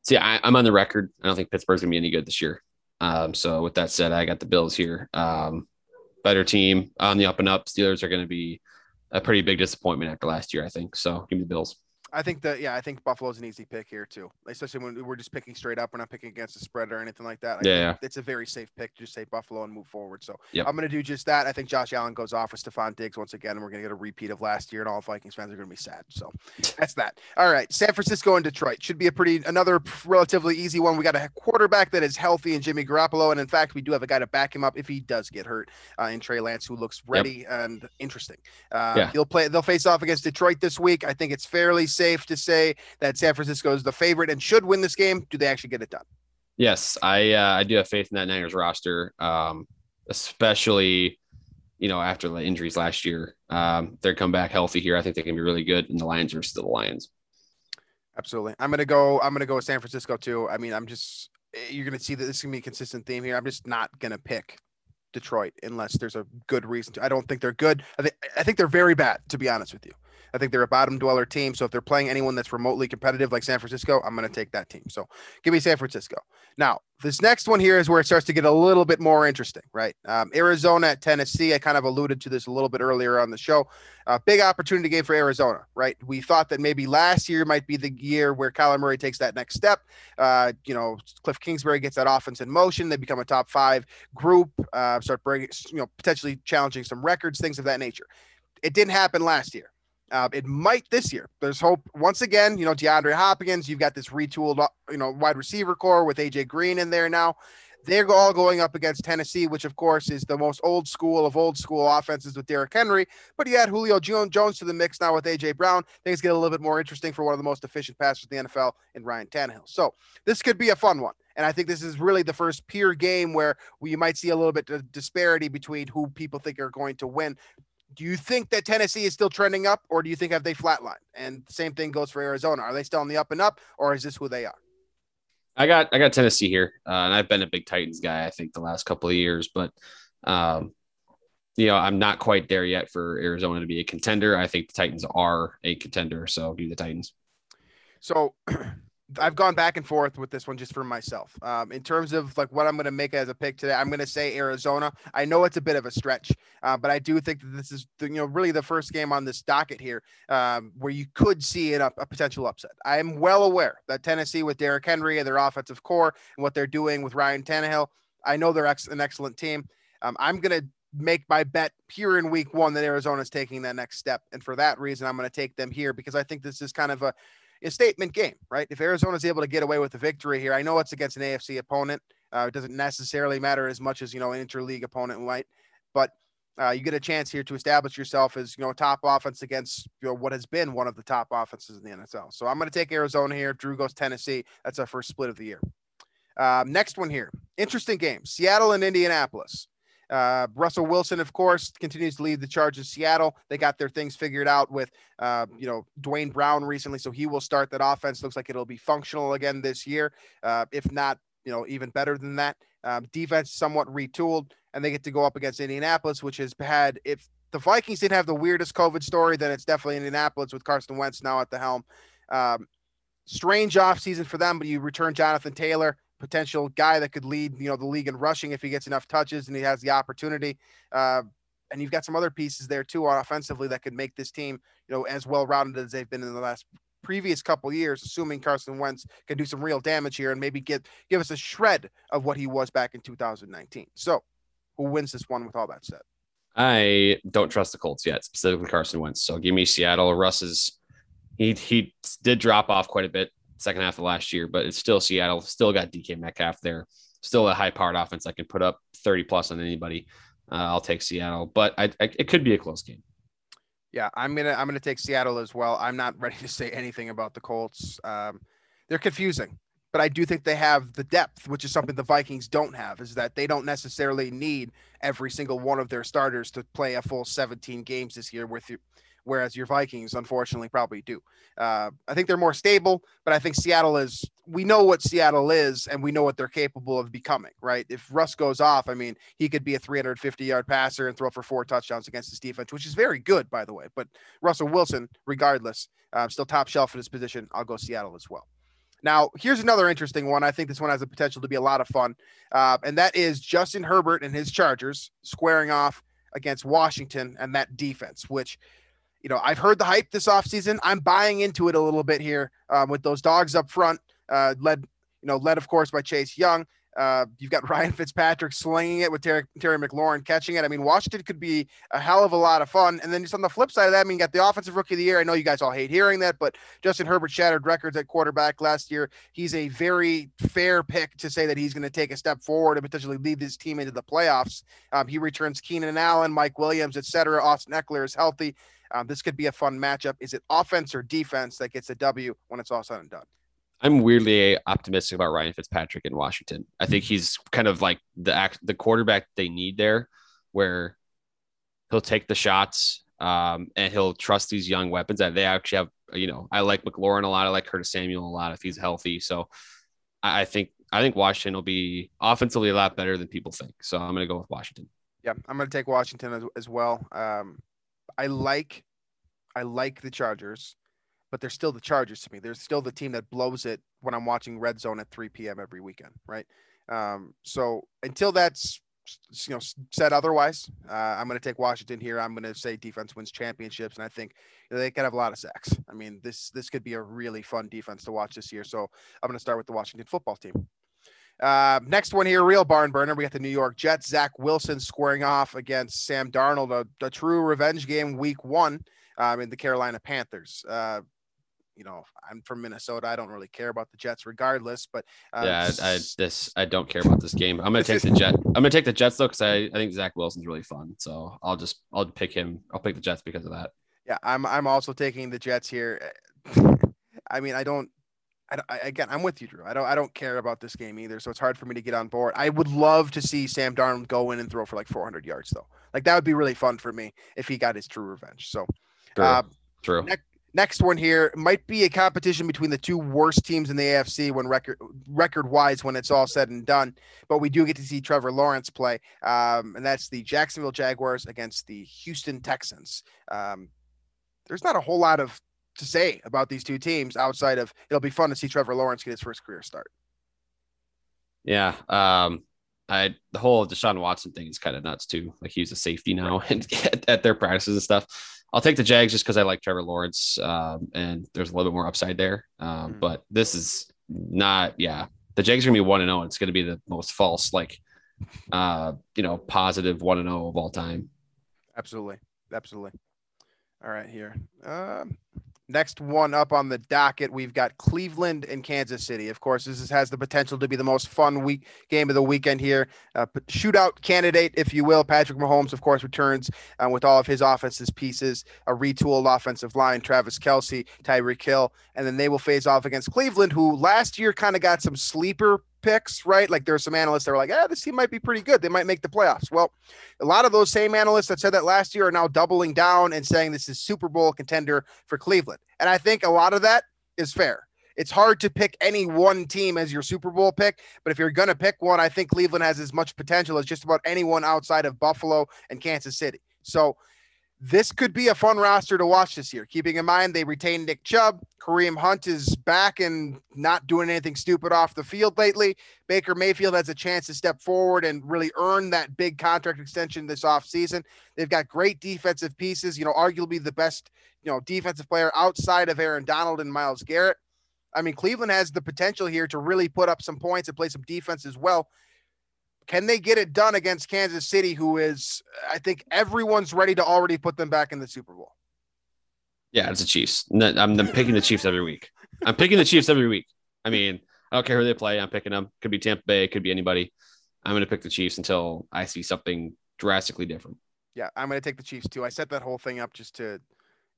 See, I, I'm on the record. I don't think Pittsburgh's gonna be any good this year. Um, so with that said, I got the Bills here. Um, better team on the up and up. Steelers are going to be a pretty big disappointment after last year, I think. So give me the Bills. I think that, yeah, I think Buffalo's an easy pick here too, especially when we're just picking straight up. We're not picking against the spread or anything like that. I yeah, think yeah. It's a very safe pick to just say Buffalo and move forward. So yep. I'm going to do just that. I think Josh Allen goes off with Stephon Diggs once again, and we're going to get a repeat of last year, and all Vikings fans are going to be sad. So that's that. All right. San Francisco and Detroit should be a pretty, another relatively easy one. We got a quarterback that is healthy in Jimmy Garoppolo. And in fact, we do have a guy to back him up if he does get hurt uh, in Trey Lance, who looks ready yep. and interesting. Uh, yeah. He'll play, they'll face off against Detroit this week. I think it's fairly safe to say that San Francisco is the favorite and should win this game. Do they actually get it done? Yes, I uh, I do have faith in that Niners roster, um, especially, you know, after the injuries last year. Um, they're come back healthy here. I think they can be really good, and the Lions are still the Lions. Absolutely. I'm going to go, I'm going to go with San Francisco too. I mean, I'm just, you're going to see that this is going to be a consistent theme here. I'm just not going to pick Detroit unless there's a good reason to. I don't think they're good. I think, I think they're very bad, to be honest with you. I think they're a bottom dweller team. So if they're playing anyone that's remotely competitive like San Francisco, I'm going to take that team. So give me San Francisco. Now, this next one here is where it starts to get a little bit more interesting, right? Um, Arizona at Tennessee. I kind of alluded to this a little bit earlier on the show. Uh, big opportunity game for Arizona, right? We thought that maybe last year might be the year where Kyler Murray takes that next step. Uh, you know, Cliff Kingsbury gets that offense in motion. They become a top five group, uh, start bringing, you know, potentially challenging some records, things of that nature. It didn't happen last year. Uh, it might this year. There's hope. Once again, you know, DeAndre Hopkins, you've got this retooled, you know, wide receiver core with A J Green in there now. They're all going up against Tennessee, which, of course, is the most old school of old school offenses with Derrick Henry. But you add Julio Jones to the mix now with A J Brown. Things get a little bit more interesting for one of the most efficient passers in the N F L in Ryan Tannehill. So this could be a fun one. And I think this is really the first peer game where we might see a little bit of disparity between who people think are going to win. Do you think that Tennessee is still trending up, or do you think have they flatlined? And the same thing goes for Arizona. Are they still on the up and up, or is this who they are? I got I got Tennessee here, uh, and I've been a big Titans guy, I think, the last couple of years. But, um, you know, I'm not quite there yet for Arizona to be a contender. I think the Titans are a contender, so do the Titans. So – I've gone back and forth with this one just for myself. Um, in terms of like what I'm going to make as a pick today, I'm going to say Arizona. I know it's a bit of a stretch, uh, but I do think that this is, the, you know, really the first game on this docket here um, where you could see it up, a potential upset. I am well aware that Tennessee with Derrick Henry and their offensive core and what they're doing with Ryan Tannehill, I know they're ex- an excellent team. Um, I'm going to make my bet here in week one that Arizona is taking that next step. And for that reason, I'm going to take them here because I think this is kind of a, a statement game, right? If Arizona is able to get away with the victory here, I know it's against an A F C opponent. Uh, it doesn't necessarily matter as much as, you know, an interleague opponent might, but uh, you get a chance here to establish yourself as, you know, top offense against, you know, what has been one of the top offenses in the N F L. So I'm going to take Arizona here. Drew goes Tennessee. That's our first split of the year. Um, next one here. Interesting game. Seattle and Indianapolis. Uh, Russell Wilson, of course, continues to lead the charge in Seattle. They got their things figured out with, uh, you know, Dwayne Brown recently. So he will start that offense. Looks like it'll be functional again this year. Uh, if not, you know, even better than that. Um, defense somewhat retooled, and they get to go up against Indianapolis, which has had, if the Vikings didn't have the weirdest COVID story, then it's definitely Indianapolis with Carson Wentz now at the helm. Um, strange offseason for them, but you return Jonathan Taylor, potential guy that could lead, you know, the league in rushing if he gets enough touches and he has the opportunity. Uh, and you've got some other pieces there too offensively that could make this team, you know, as well-rounded as they've been in the last previous couple years, assuming Carson Wentz can do some real damage here and maybe get, give us a shred of what he was back in two thousand nineteen. So who wins this one with all that said? I don't trust the Colts yet, specifically Carson Wentz. So give me Seattle. Russ's, he, he did drop off quite a bit second half of last year, but it's still Seattle, still got D K Metcalf there, still a high powered offense that can put up thirty plus on anybody. Uh, I'll take Seattle, but I, I, it could be a close game. Yeah. I'm going to, I'm going to take Seattle as well. I'm not ready to say anything about the Colts. Um, they're confusing, but I do think they have the depth, which is something the Vikings don't have, is that they don't necessarily need every single one of their starters to play a full seventeen games this year with you. Whereas your Vikings, unfortunately, probably do. Uh, I think they're more stable, but I think Seattle is, we know what Seattle is and we know what they're capable of becoming, right? If Russ goes off, I mean, he could be a three hundred fifty yard passer and throw for four touchdowns against this defense, which is very good, by the way. But Russell Wilson, regardless, uh, still top shelf in his position. I'll go Seattle as well. Now, here's another interesting one. I think this one has the potential to be a lot of fun. Uh, and that is Justin Herbert and his Chargers squaring off against Washington and that defense, which you know, I've heard the hype this offseason. I'm buying into it a little bit here um, with those dogs up front, uh, led, you know, led, of course, by Chase Young. Uh, you've got Ryan Fitzpatrick slinging it with Terry, Terry McLaurin catching it. I mean, Washington could be a hell of a lot of fun. And then just on the flip side of that, I mean, you got the offensive rookie of the year. I know you guys all hate hearing that, but Justin Herbert shattered records at quarterback last year. He's a very fair pick to say that he's going to take a step forward and potentially lead his team into the playoffs. Um, he returns Keenan Allen, Mike Williams, et cetera. Austin Eckler is healthy. Um, this could be a fun matchup. Is it offense or defense that gets a W when it's all said and done? I'm weirdly optimistic about Ryan Fitzpatrick in Washington. I think he's kind of like the act, the quarterback they need there, where he'll take the shots um, and he'll trust these young weapons that they actually have. You know, I like McLaurin a lot. I like Curtis Samuel a lot if he's healthy. So I think I think Washington will be offensively a lot better than people think. So I'm going to go with Washington. Yeah, I'm going to take Washington as, as well. Um, I like I like the Chargers. But they're still the Chargers to me. They're still the team that blows it when I'm watching Red Zone at three p.m. every weekend, right? Um, so until that's you know said otherwise, uh, I'm going to take Washington here. I'm going to say defense wins championships, and I think they could have a lot of sacks. I mean, this this could be a really fun defense to watch this year. So I'm going to start with the Washington football team. Uh, next one here, real barn burner. We got the New York Jets. Zach Wilson squaring off against Sam Darnold, a, a true revenge game week one um, in the Carolina Panthers. Uh, You know, I'm from Minnesota. I don't really care about the Jets regardless, but uh, yeah, I, I, this, I don't care about this game. I'm going to take the Jets. I'm going to take the Jets though, cause I, I think Zach Wilson's really fun. So I'll just, I'll pick him. I'll pick the Jets because of that. Yeah. I'm, I'm also taking the Jets here. I mean, I don't, I, I, again, I'm with you, Drew. I don't, I don't care about this game either. So it's hard for me to get on board. I would love to see Sam Darnold go in and throw for like four hundred yards though. Like that would be really fun for me if he got his true revenge. So, true. Uh, true. Next, Next one here might be a competition between the two worst teams in the A F C when record record wise, when it's all said and done, but we do get to see Trevor Lawrence play. Um, and that's the Jacksonville Jaguars against the Houston Texans. Um, there's not a whole lot of to say about these two teams outside of, it'll be fun to see Trevor Lawrence get his first career start. Yeah. Um, I, the whole Deshaun Watson thing is kind of nuts too. Like he's a safety now and at, at their practices and stuff. I'll take the Jags just because I like Trevor Lawrence um, and there's a little bit more upside there. Um, mm-hmm. But this is not, yeah, the Jags are going to be one and oh. It's going to be the most false, like, uh, you know, positive one and oh of all time. Absolutely. Absolutely. All right, here. Um, next one up on the docket, we've got Cleveland and Kansas City. Of course, this is, has the potential to be the most fun week game of the weekend here. Uh, shootout candidate, if you will. Patrick Mahomes, of course, returns uh, with all of his offense's pieces, a retooled offensive line, Travis Kelce, Tyreek Hill, and then they will face off against Cleveland, who last year kind of got some sleeper picks, right? Like there are some analysts that were like, ah, this team might be pretty good. They might make the playoffs. Well, a lot of those same analysts that said that last year are now doubling down and saying this is Super Bowl contender for Cleveland. And I think a lot of that is fair. It's hard to pick any one team as your Super Bowl pick, but if you're going to pick one, I think Cleveland has as much potential as just about anyone outside of Buffalo and Kansas City. So this could be a fun roster to watch this year. Keeping in mind, they retained Nick Chubb. Kareem Hunt is back and not doing anything stupid off the field lately. Baker Mayfield has a chance to step forward and really earn that big contract extension this offseason. They've got great defensive pieces, you know, arguably the best, you know, defensive player outside of Aaron Donald and Myles Garrett. I mean, Cleveland has the potential here to really put up some points and play some defense as well. Can they get it done against Kansas City, who is, I think everyone's ready to already put them back in the Super Bowl? Yeah, it's the Chiefs. I'm, I'm picking the Chiefs every week. I'm picking the Chiefs every week. I mean, I don't care who they play. I'm picking them. Could be Tampa Bay. Could be anybody. I'm going to pick the Chiefs until I see something drastically different. Yeah, I'm going to take the Chiefs too. I set that whole thing up just to,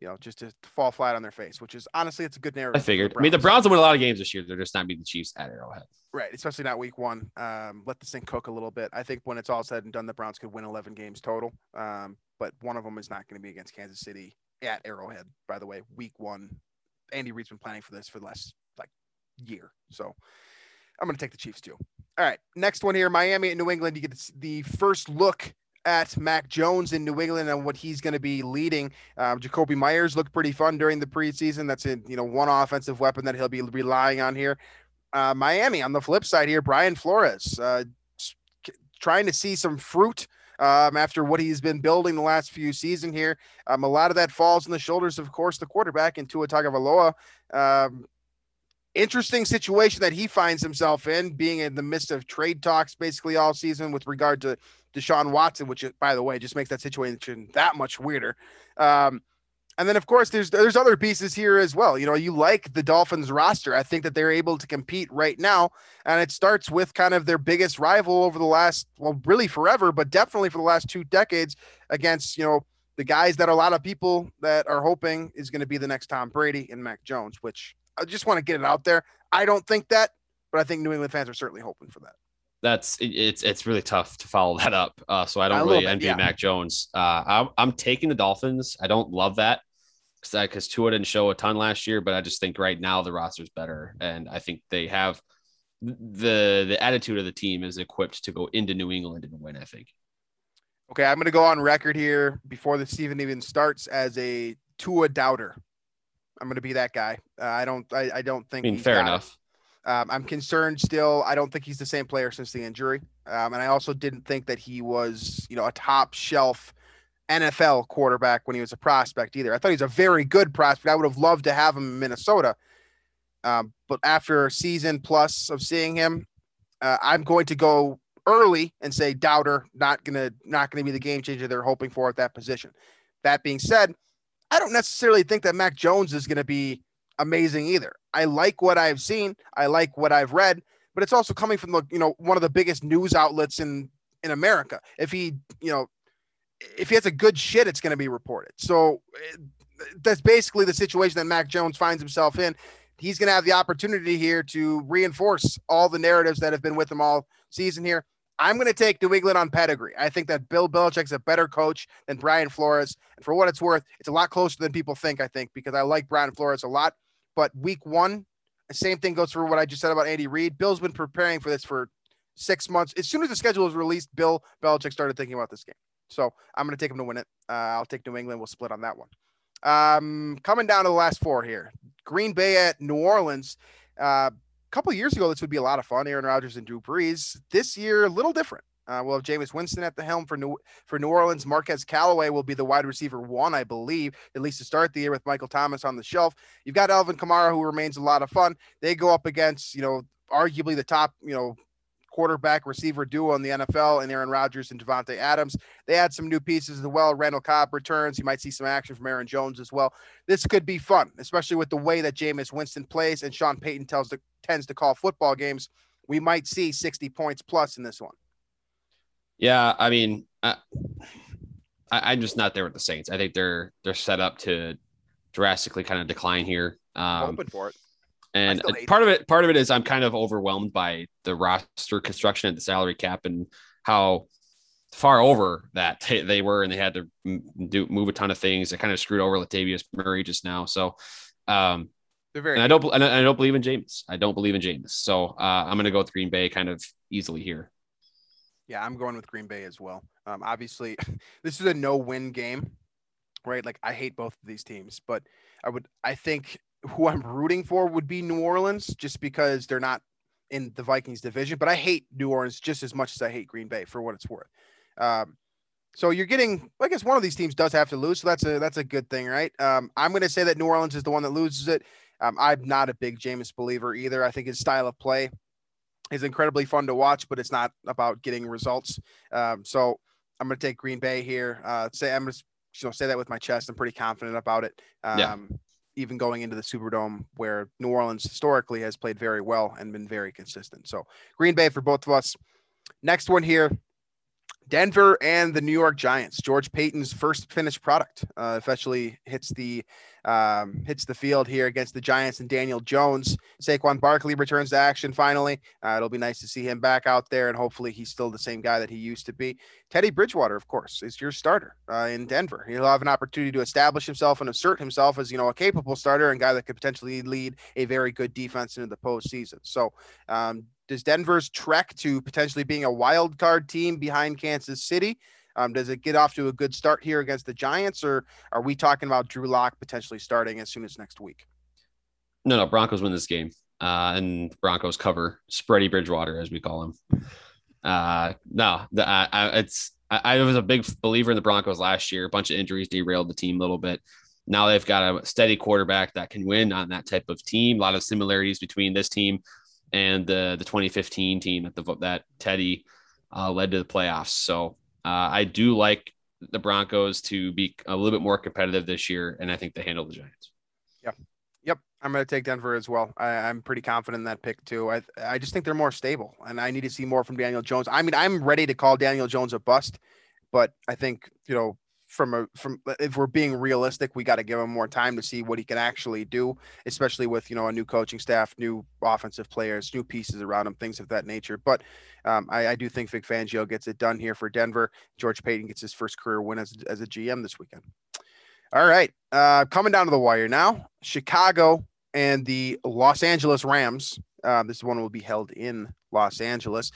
you know, just to fall flat on their face, which is honestly, it's a good narrative. I figured. I mean, the Browns will win a lot of games this year. They're just not beating the Chiefs at Arrowhead. Right, especially not week one. Um, let this thing cook a little bit. I think when it's all said and done, the Browns could win eleven games total. Um, but one of them is not going to be against Kansas City at Arrowhead, by the way, week one. Andy Reid's been planning for this for the last like year. So I'm going to take the Chiefs too. All right, next one here, Miami and New England. You get the first look at Mac Jones in New England and what he's going to be leading. Um, Jacoby Myers looked pretty fun during the preseason. That's a, you know, one offensive weapon that he'll be relying on here. Uh, Miami on the flip side here, Brian Flores uh, trying to see some fruit um, after what he's been building the last few seasons here. Um, a lot of that falls on the shoulders of, of course, the quarterback in Tua Tagovailoa. Um, interesting situation that he finds himself in, being in the midst of trade talks basically all season with regard to Deshaun Watson, which, by the way, just makes that situation that much weirder. Um, and then, of course, there's there's other pieces here as well. You know, you like the Dolphins roster. I think that they're able to compete right now, and it starts with kind of their biggest rival over the last, well, really forever, but definitely for the last two decades against, you know, the guys that a lot of people that are hoping is going to be the next Tom Brady and Mac Jones, which I just want to get it out there. I don't think that, but I think New England fans are certainly hoping for that. That's it's it's really tough to follow that up. Uh, so I don't really envy Mac Jones. Uh, I'm, I'm taking the Dolphins. I don't love that because Tua didn't show a ton last year, but I just think right now the roster is better, and I think they have the the attitude of the team is equipped to go into New England and win, I think. Okay, I'm going to go on record here before the season even starts as a Tua doubter. I'm going to be that guy. Uh, I don't. I, I don't think. I mean, fair enough. It. Um, I'm concerned still. I don't think he's the same player since the injury. Um, and I also didn't think that he was, you know, a top shelf N F L quarterback when he was a prospect either. I thought he was a very good prospect. I would have loved to have him in Minnesota. Um, but after a season plus of seeing him, uh, I'm going to go early and say doubter, not going to, not going to be the game changer they're hoping for at that position. That being said, I don't necessarily think that Mac Jones is going to be amazing either. I like what I've seen. I like what I've read, but it's also coming from the, you know, one of the biggest news outlets in, in America. If he, you know, if he has a good shit, it's going to be reported. So it, that's basically the situation that Mac Jones finds himself in. He's going to have the opportunity here to reinforce all the narratives that have been with him all season here. I'm going to take New England on pedigree. I think that Bill Belichick's a better coach than Brian Flores. And for what it's worth, it's a lot closer than people think, I think, because I like Brian Flores a lot. But week one, the same thing goes for what I just said about Andy Reid. Bill's been preparing for this for six months. As soon as the schedule was released, Bill Belichick started thinking about this game. So I'm going to take him to win it. Uh, I'll take New England. We'll split on that one. Um, coming down to the last four here. Green Bay at New Orleans. Uh, a couple of years ago, this would be a lot of fun. Aaron Rodgers and Drew Brees. This year, a little different. Uh, we'll have Jameis Winston at the helm for New for New Orleans. Marquez Callaway will be the wide receiver one, I believe, at least to start the year with Michael Thomas on the shelf. You've got Alvin Kamara, who remains a lot of fun. They go up against, you know, arguably the top, you know, quarterback receiver duo in the N F L and Aaron Rodgers and Devontae Adams. They add some new pieces as well. Randall Cobb returns. You might see some action from Aaron Jones as well. This could be fun, especially with the way that Jameis Winston plays and Sean Payton tells the, tends to call football games. We might see sixty points plus in this one. Yeah, I mean, I, I, I'm just not there with the Saints. I think they're they're set up to drastically kind of decline here. Um, Open for it, and part of it, part of it is I'm kind of overwhelmed by the roster construction and the salary cap and how far over that they, they were, and they had to do move a ton of things. They kind of screwed over Latavius Murray just now, so um, they're very. And I don't, and I don't believe in Jameis. I don't believe in Jameis, so uh, I'm going to go with Green Bay kind of easily here. Yeah, I'm going with Green Bay as well. Um, obviously, this is a no-win game, right? Like, I hate both of these teams, but I would, I think who I'm rooting for would be New Orleans just because they're not in the Vikings division, but I hate New Orleans just as much as I hate Green Bay for what it's worth. Um, so you're getting, I guess one of these teams does have to lose, so that's a, that's a good thing, right? Um, I'm going to say that New Orleans is the one that loses it. Um, I'm not a big Jameis believer either. I think his style of play is incredibly fun to watch, but it's not about getting results. Um, so I'm going to take Green Bay here. Uh, say I'm just you know say that with my chest. I'm pretty confident about it. Um, yeah. Even going into the Superdome, where New Orleans historically has played very well and been very consistent. So Green Bay for both of us. Next one here, Denver and the New York Giants. George Payton's first finished product uh, officially hits the um, hits the field here against the Giants and Daniel Jones. Saquon Barkley returns to action finally. Uh, it'll be nice to see him back out there, and hopefully he's still the same guy that he used to be. Teddy Bridgewater, of course, is your starter uh, in Denver. He'll have an opportunity to establish himself and assert himself as, you know, a capable starter and guy that could potentially lead a very good defense into the postseason. So, um, does Denver's trek to potentially being a wild card team behind Kansas City, um, does it get off to a good start here against the Giants, or are we talking about Drew Lock potentially starting as soon as next week? No, no, Broncos win this game, uh, and Broncos cover. Spready Bridgewater, as we call him. Uh, no, the, uh, it's I, I was a big believer in the Broncos last year. A bunch of injuries derailed the team a little bit. Now they've got a steady quarterback that can win on that type of team. A lot of similarities between this team and the the twenty fifteen team that the that Teddy uh, led to the playoffs. So uh, I do like the Broncos to be a little bit more competitive this year, and I think they handle the Giants. Yeah. Yep. I'm going to take Denver as well. I, I'm pretty confident in that pick too. I I just think they're more stable, and I need to see more from Daniel Jones. I mean, I'm ready to call Daniel Jones a bust, but I think, you know, from a, from if we're being realistic, we got to give him more time to see what he can actually do, especially with, you know, a new coaching staff, new offensive players, new pieces around him, things of that nature. But um, I, I do think Vic Fangio gets it done here for Denver. George Paton gets his first career win as, as a G M this weekend. All right. Uh, coming down to the wire now, Chicago and the Los Angeles Rams. Uh, this one will be held in Los Angeles.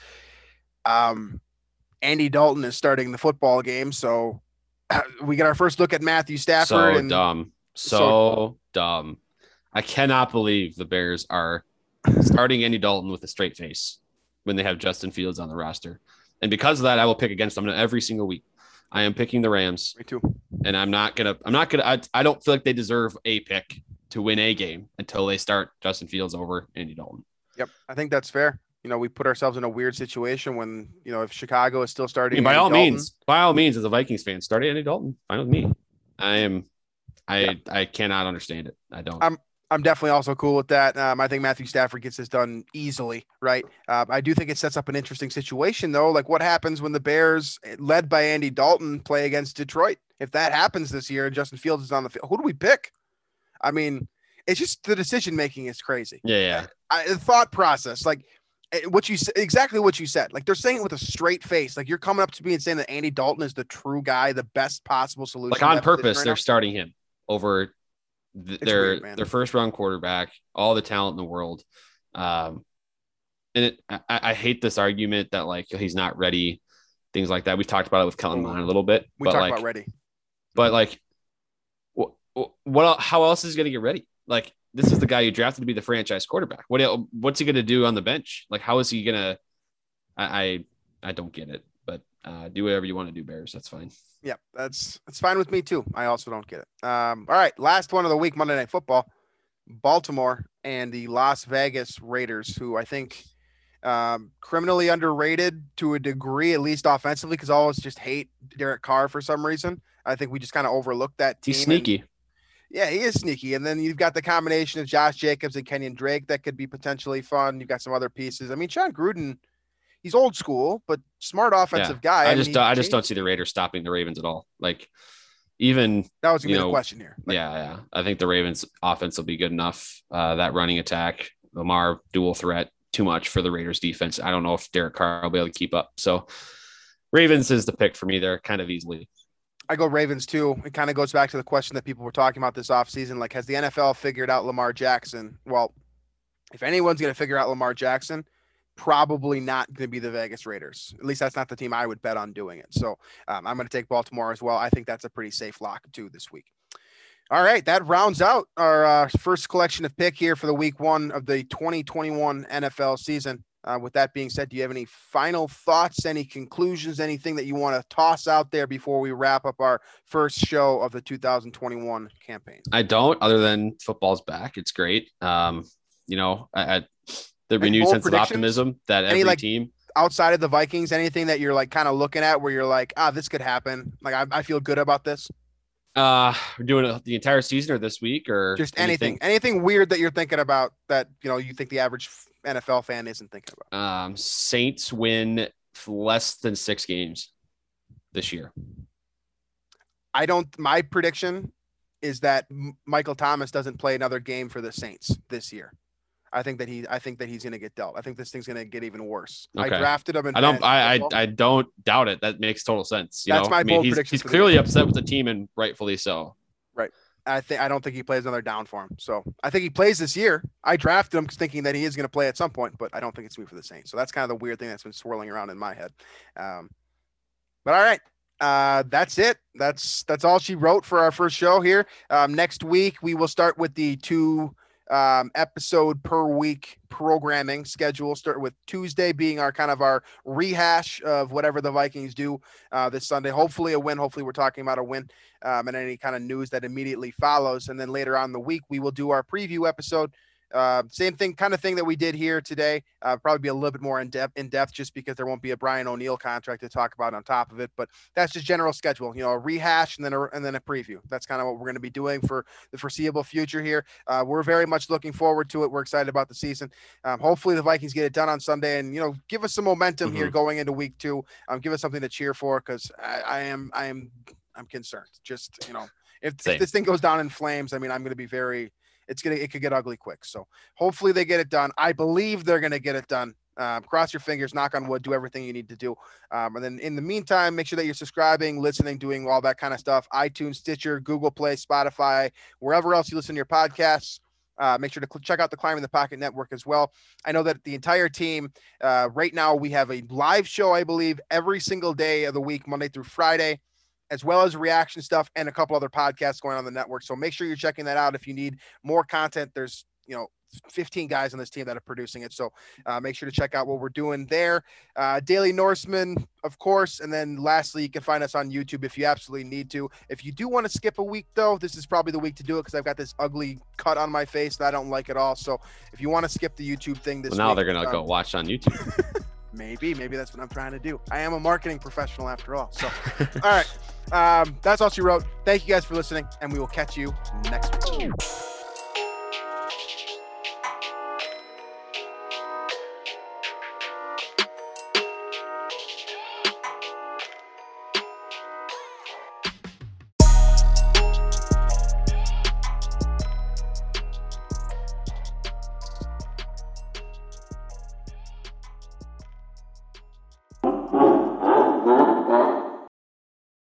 Um, Andy Dalton is starting the football game. So uh, we get our first look at Matthew Stafford. So and dumb. So, so dumb. I cannot believe the Bears are starting Andy Dalton with a straight face when they have Justin Fields on the roster. And because of that, I will pick against them every single week. I am picking the Rams. Me too. And I'm not going to, I'm not going to, I don't feel like they deserve a pick to win a game until they start Justin Fields over Andy Dalton. Yep. I think that's fair. You know, we put ourselves in a weird situation when, you know, if Chicago is still starting. I mean, by Andy all Dalton, means, by all means, as a Vikings fan, start Andy Dalton. Fine with me. I am, I, yeah. I cannot understand it. I don't. I'm, I'm definitely also cool with that. Um, I think Matthew Stafford gets this done easily, right? Uh, I do think it sets up an interesting situation, though. Like, what happens when the Bears, led by Andy Dalton, play against Detroit? If that happens this year and Justin Fields is on the field, who do we pick? I mean, it's just the decision-making is crazy. Yeah, yeah. I, the thought process, like what you exactly what you said. Like, they're saying it with a straight face. Like, you're coming up to me and saying that Andy Dalton is the true guy, the best possible solution. Like, on purpose, right they're now. starting him over – Th- their weird, their first round quarterback, all the talent in the world, um, and it, I, I hate this argument that like he's not ready, things like that. We've talked about it with Kellen Mond a little bit. We but, talked like, about ready, but like, what, what how else is he going to get ready? Like, this is the guy you drafted to be the franchise quarterback. What what's he going to do on the bench? Like, how is he going to? I I don't get it. But uh, do whatever you want to do, Bears. That's fine. Yeah, that's that's fine with me too. I also don't get it. Um, all right, last one of the week, Monday Night Football, Baltimore and the Las Vegas Raiders, who I think um, criminally underrated to a degree, at least offensively, because I always just hate Derek Carr for some reason. I think we just kind of overlooked that team. He's sneaky. And, yeah, he is sneaky. And then you've got the combination of Josh Jacobs and Kenyon Drake that could be potentially fun. You've got some other pieces. I mean, Jon Gruden. He's old school, but smart offensive yeah. guy. I, I just, mean, I just don't see the Raiders stopping the Ravens at all. Like, even that was gonna be know, the question here. Like, yeah, yeah. I think the Ravens' offense will be good enough. Uh, that running attack, Lamar dual threat, too much for the Raiders' defense. I don't know if Derek Carr will be able to keep up. So, Ravens is the pick for me there, kind of easily. I go Ravens too. It kind of goes back to the question that people were talking about this offseason. Like, has the N F L figured out Lamar Jackson? Well, if anyone's gonna figure out Lamar Jackson, probably not going to be the Vegas Raiders. At least that's not the team I would bet on doing it. So um, I'm going to take Baltimore as well. I think that's a pretty safe lock too this week. All right. That rounds out our uh, first collection of pick here for the week one of the twenty twenty-one N F L season. Uh, with that being said, do you have any final thoughts, any conclusions, anything that you want to toss out there before we wrap up our first show of the two thousand twenty-one campaign? I don't, other than football's back. It's great. Um, you know, I, I The like renewed sense of optimism that every Any, like, team outside of the Vikings, anything that you're like kind of looking at where you're like, ah, this could happen. Like, I, I feel good about this. Uh, we're doing it the entire season or this week or just anything, anything, anything weird that you're thinking about that, you know, you think the average N F L fan isn't thinking about. Um, Saints win less than six games this year. I don't, my prediction is that Michael Thomas doesn't play another game for the Saints this year. I think that he, I think that he's going to get dealt. I think this thing's going to get even worse. Okay. I drafted him. In I don't, I, I, I don't doubt it. That makes total sense. You That's know? my I mean, bold he's, prediction. He's clearly upset with the team and rightfully so. Right. I think, I don't think he plays another down for him. So I think he plays this year. I drafted him thinking that he is going to play at some point, but I don't think it's me for the Saints. So that's kind of the weird thing that's been swirling around in my head. Um, but all right. Uh, that's it. That's, that's all she wrote for our first show here. Um, next week, we will start with the two, um, episode per week programming schedule, start with Tuesday being our kind of our rehash of whatever the Vikings do uh, this Sunday. Hopefully a win. Hopefully we're talking about a win um, and any kind of news that immediately follows. And then later on in the week, we will do our preview episode. Uh, same thing, kind of thing that we did here today, uh, probably be a little bit more in depth in depth just because there won't be a Brian O'Neill contract to talk about on top of it, but that's just general schedule, you know, a rehash and then, a, and then a preview. That's kind of what we're going to be doing for the foreseeable future here. Uh, we're very much looking forward to it. We're excited about the season. Um, hopefully the Vikings get it done on Sunday and, you know, give us some momentum mm-hmm. here going into week two. Um, give us something to cheer for. Cause I, I am, I am, I'm concerned. Just, you know, if, if this thing goes down in flames, I mean, I'm going to be very, It's gonna. It could get ugly quick. So hopefully they get it done. I believe they're gonna get it done. Um, cross your fingers, knock on wood, do everything you need to do. Um, and then in the meantime, make sure that you're subscribing, listening, doing all that kind of stuff. iTunes, Stitcher, Google Play, Spotify, wherever else you listen to your podcasts. Uh, make sure to cl- check out the Climb in the Pocket Network as well. I know that the entire team uh, right now we have a live show, I believe, every single day of the week, Monday through Friday, as well as reaction stuff and a couple other podcasts going on the network. So make sure you're checking that out. If you need more content, there's, you know, fifteen guys on this team that are producing it. So uh, make sure to check out what we're doing there. Uh, Daily Norseman, of course. And then lastly, you can find us on YouTube if you absolutely need to. If you do want to skip a week, though, this is probably the week to do it because I've got this ugly cut on my face that I don't like at all. So if you want to skip the YouTube thing this well, now week. Now they're going to um, go watch on YouTube. Maybe, maybe that's what I'm trying to do. I am a marketing professional after all. So, all right. Um, that's all she wrote. Thank you guys for listening, and we will catch you next week.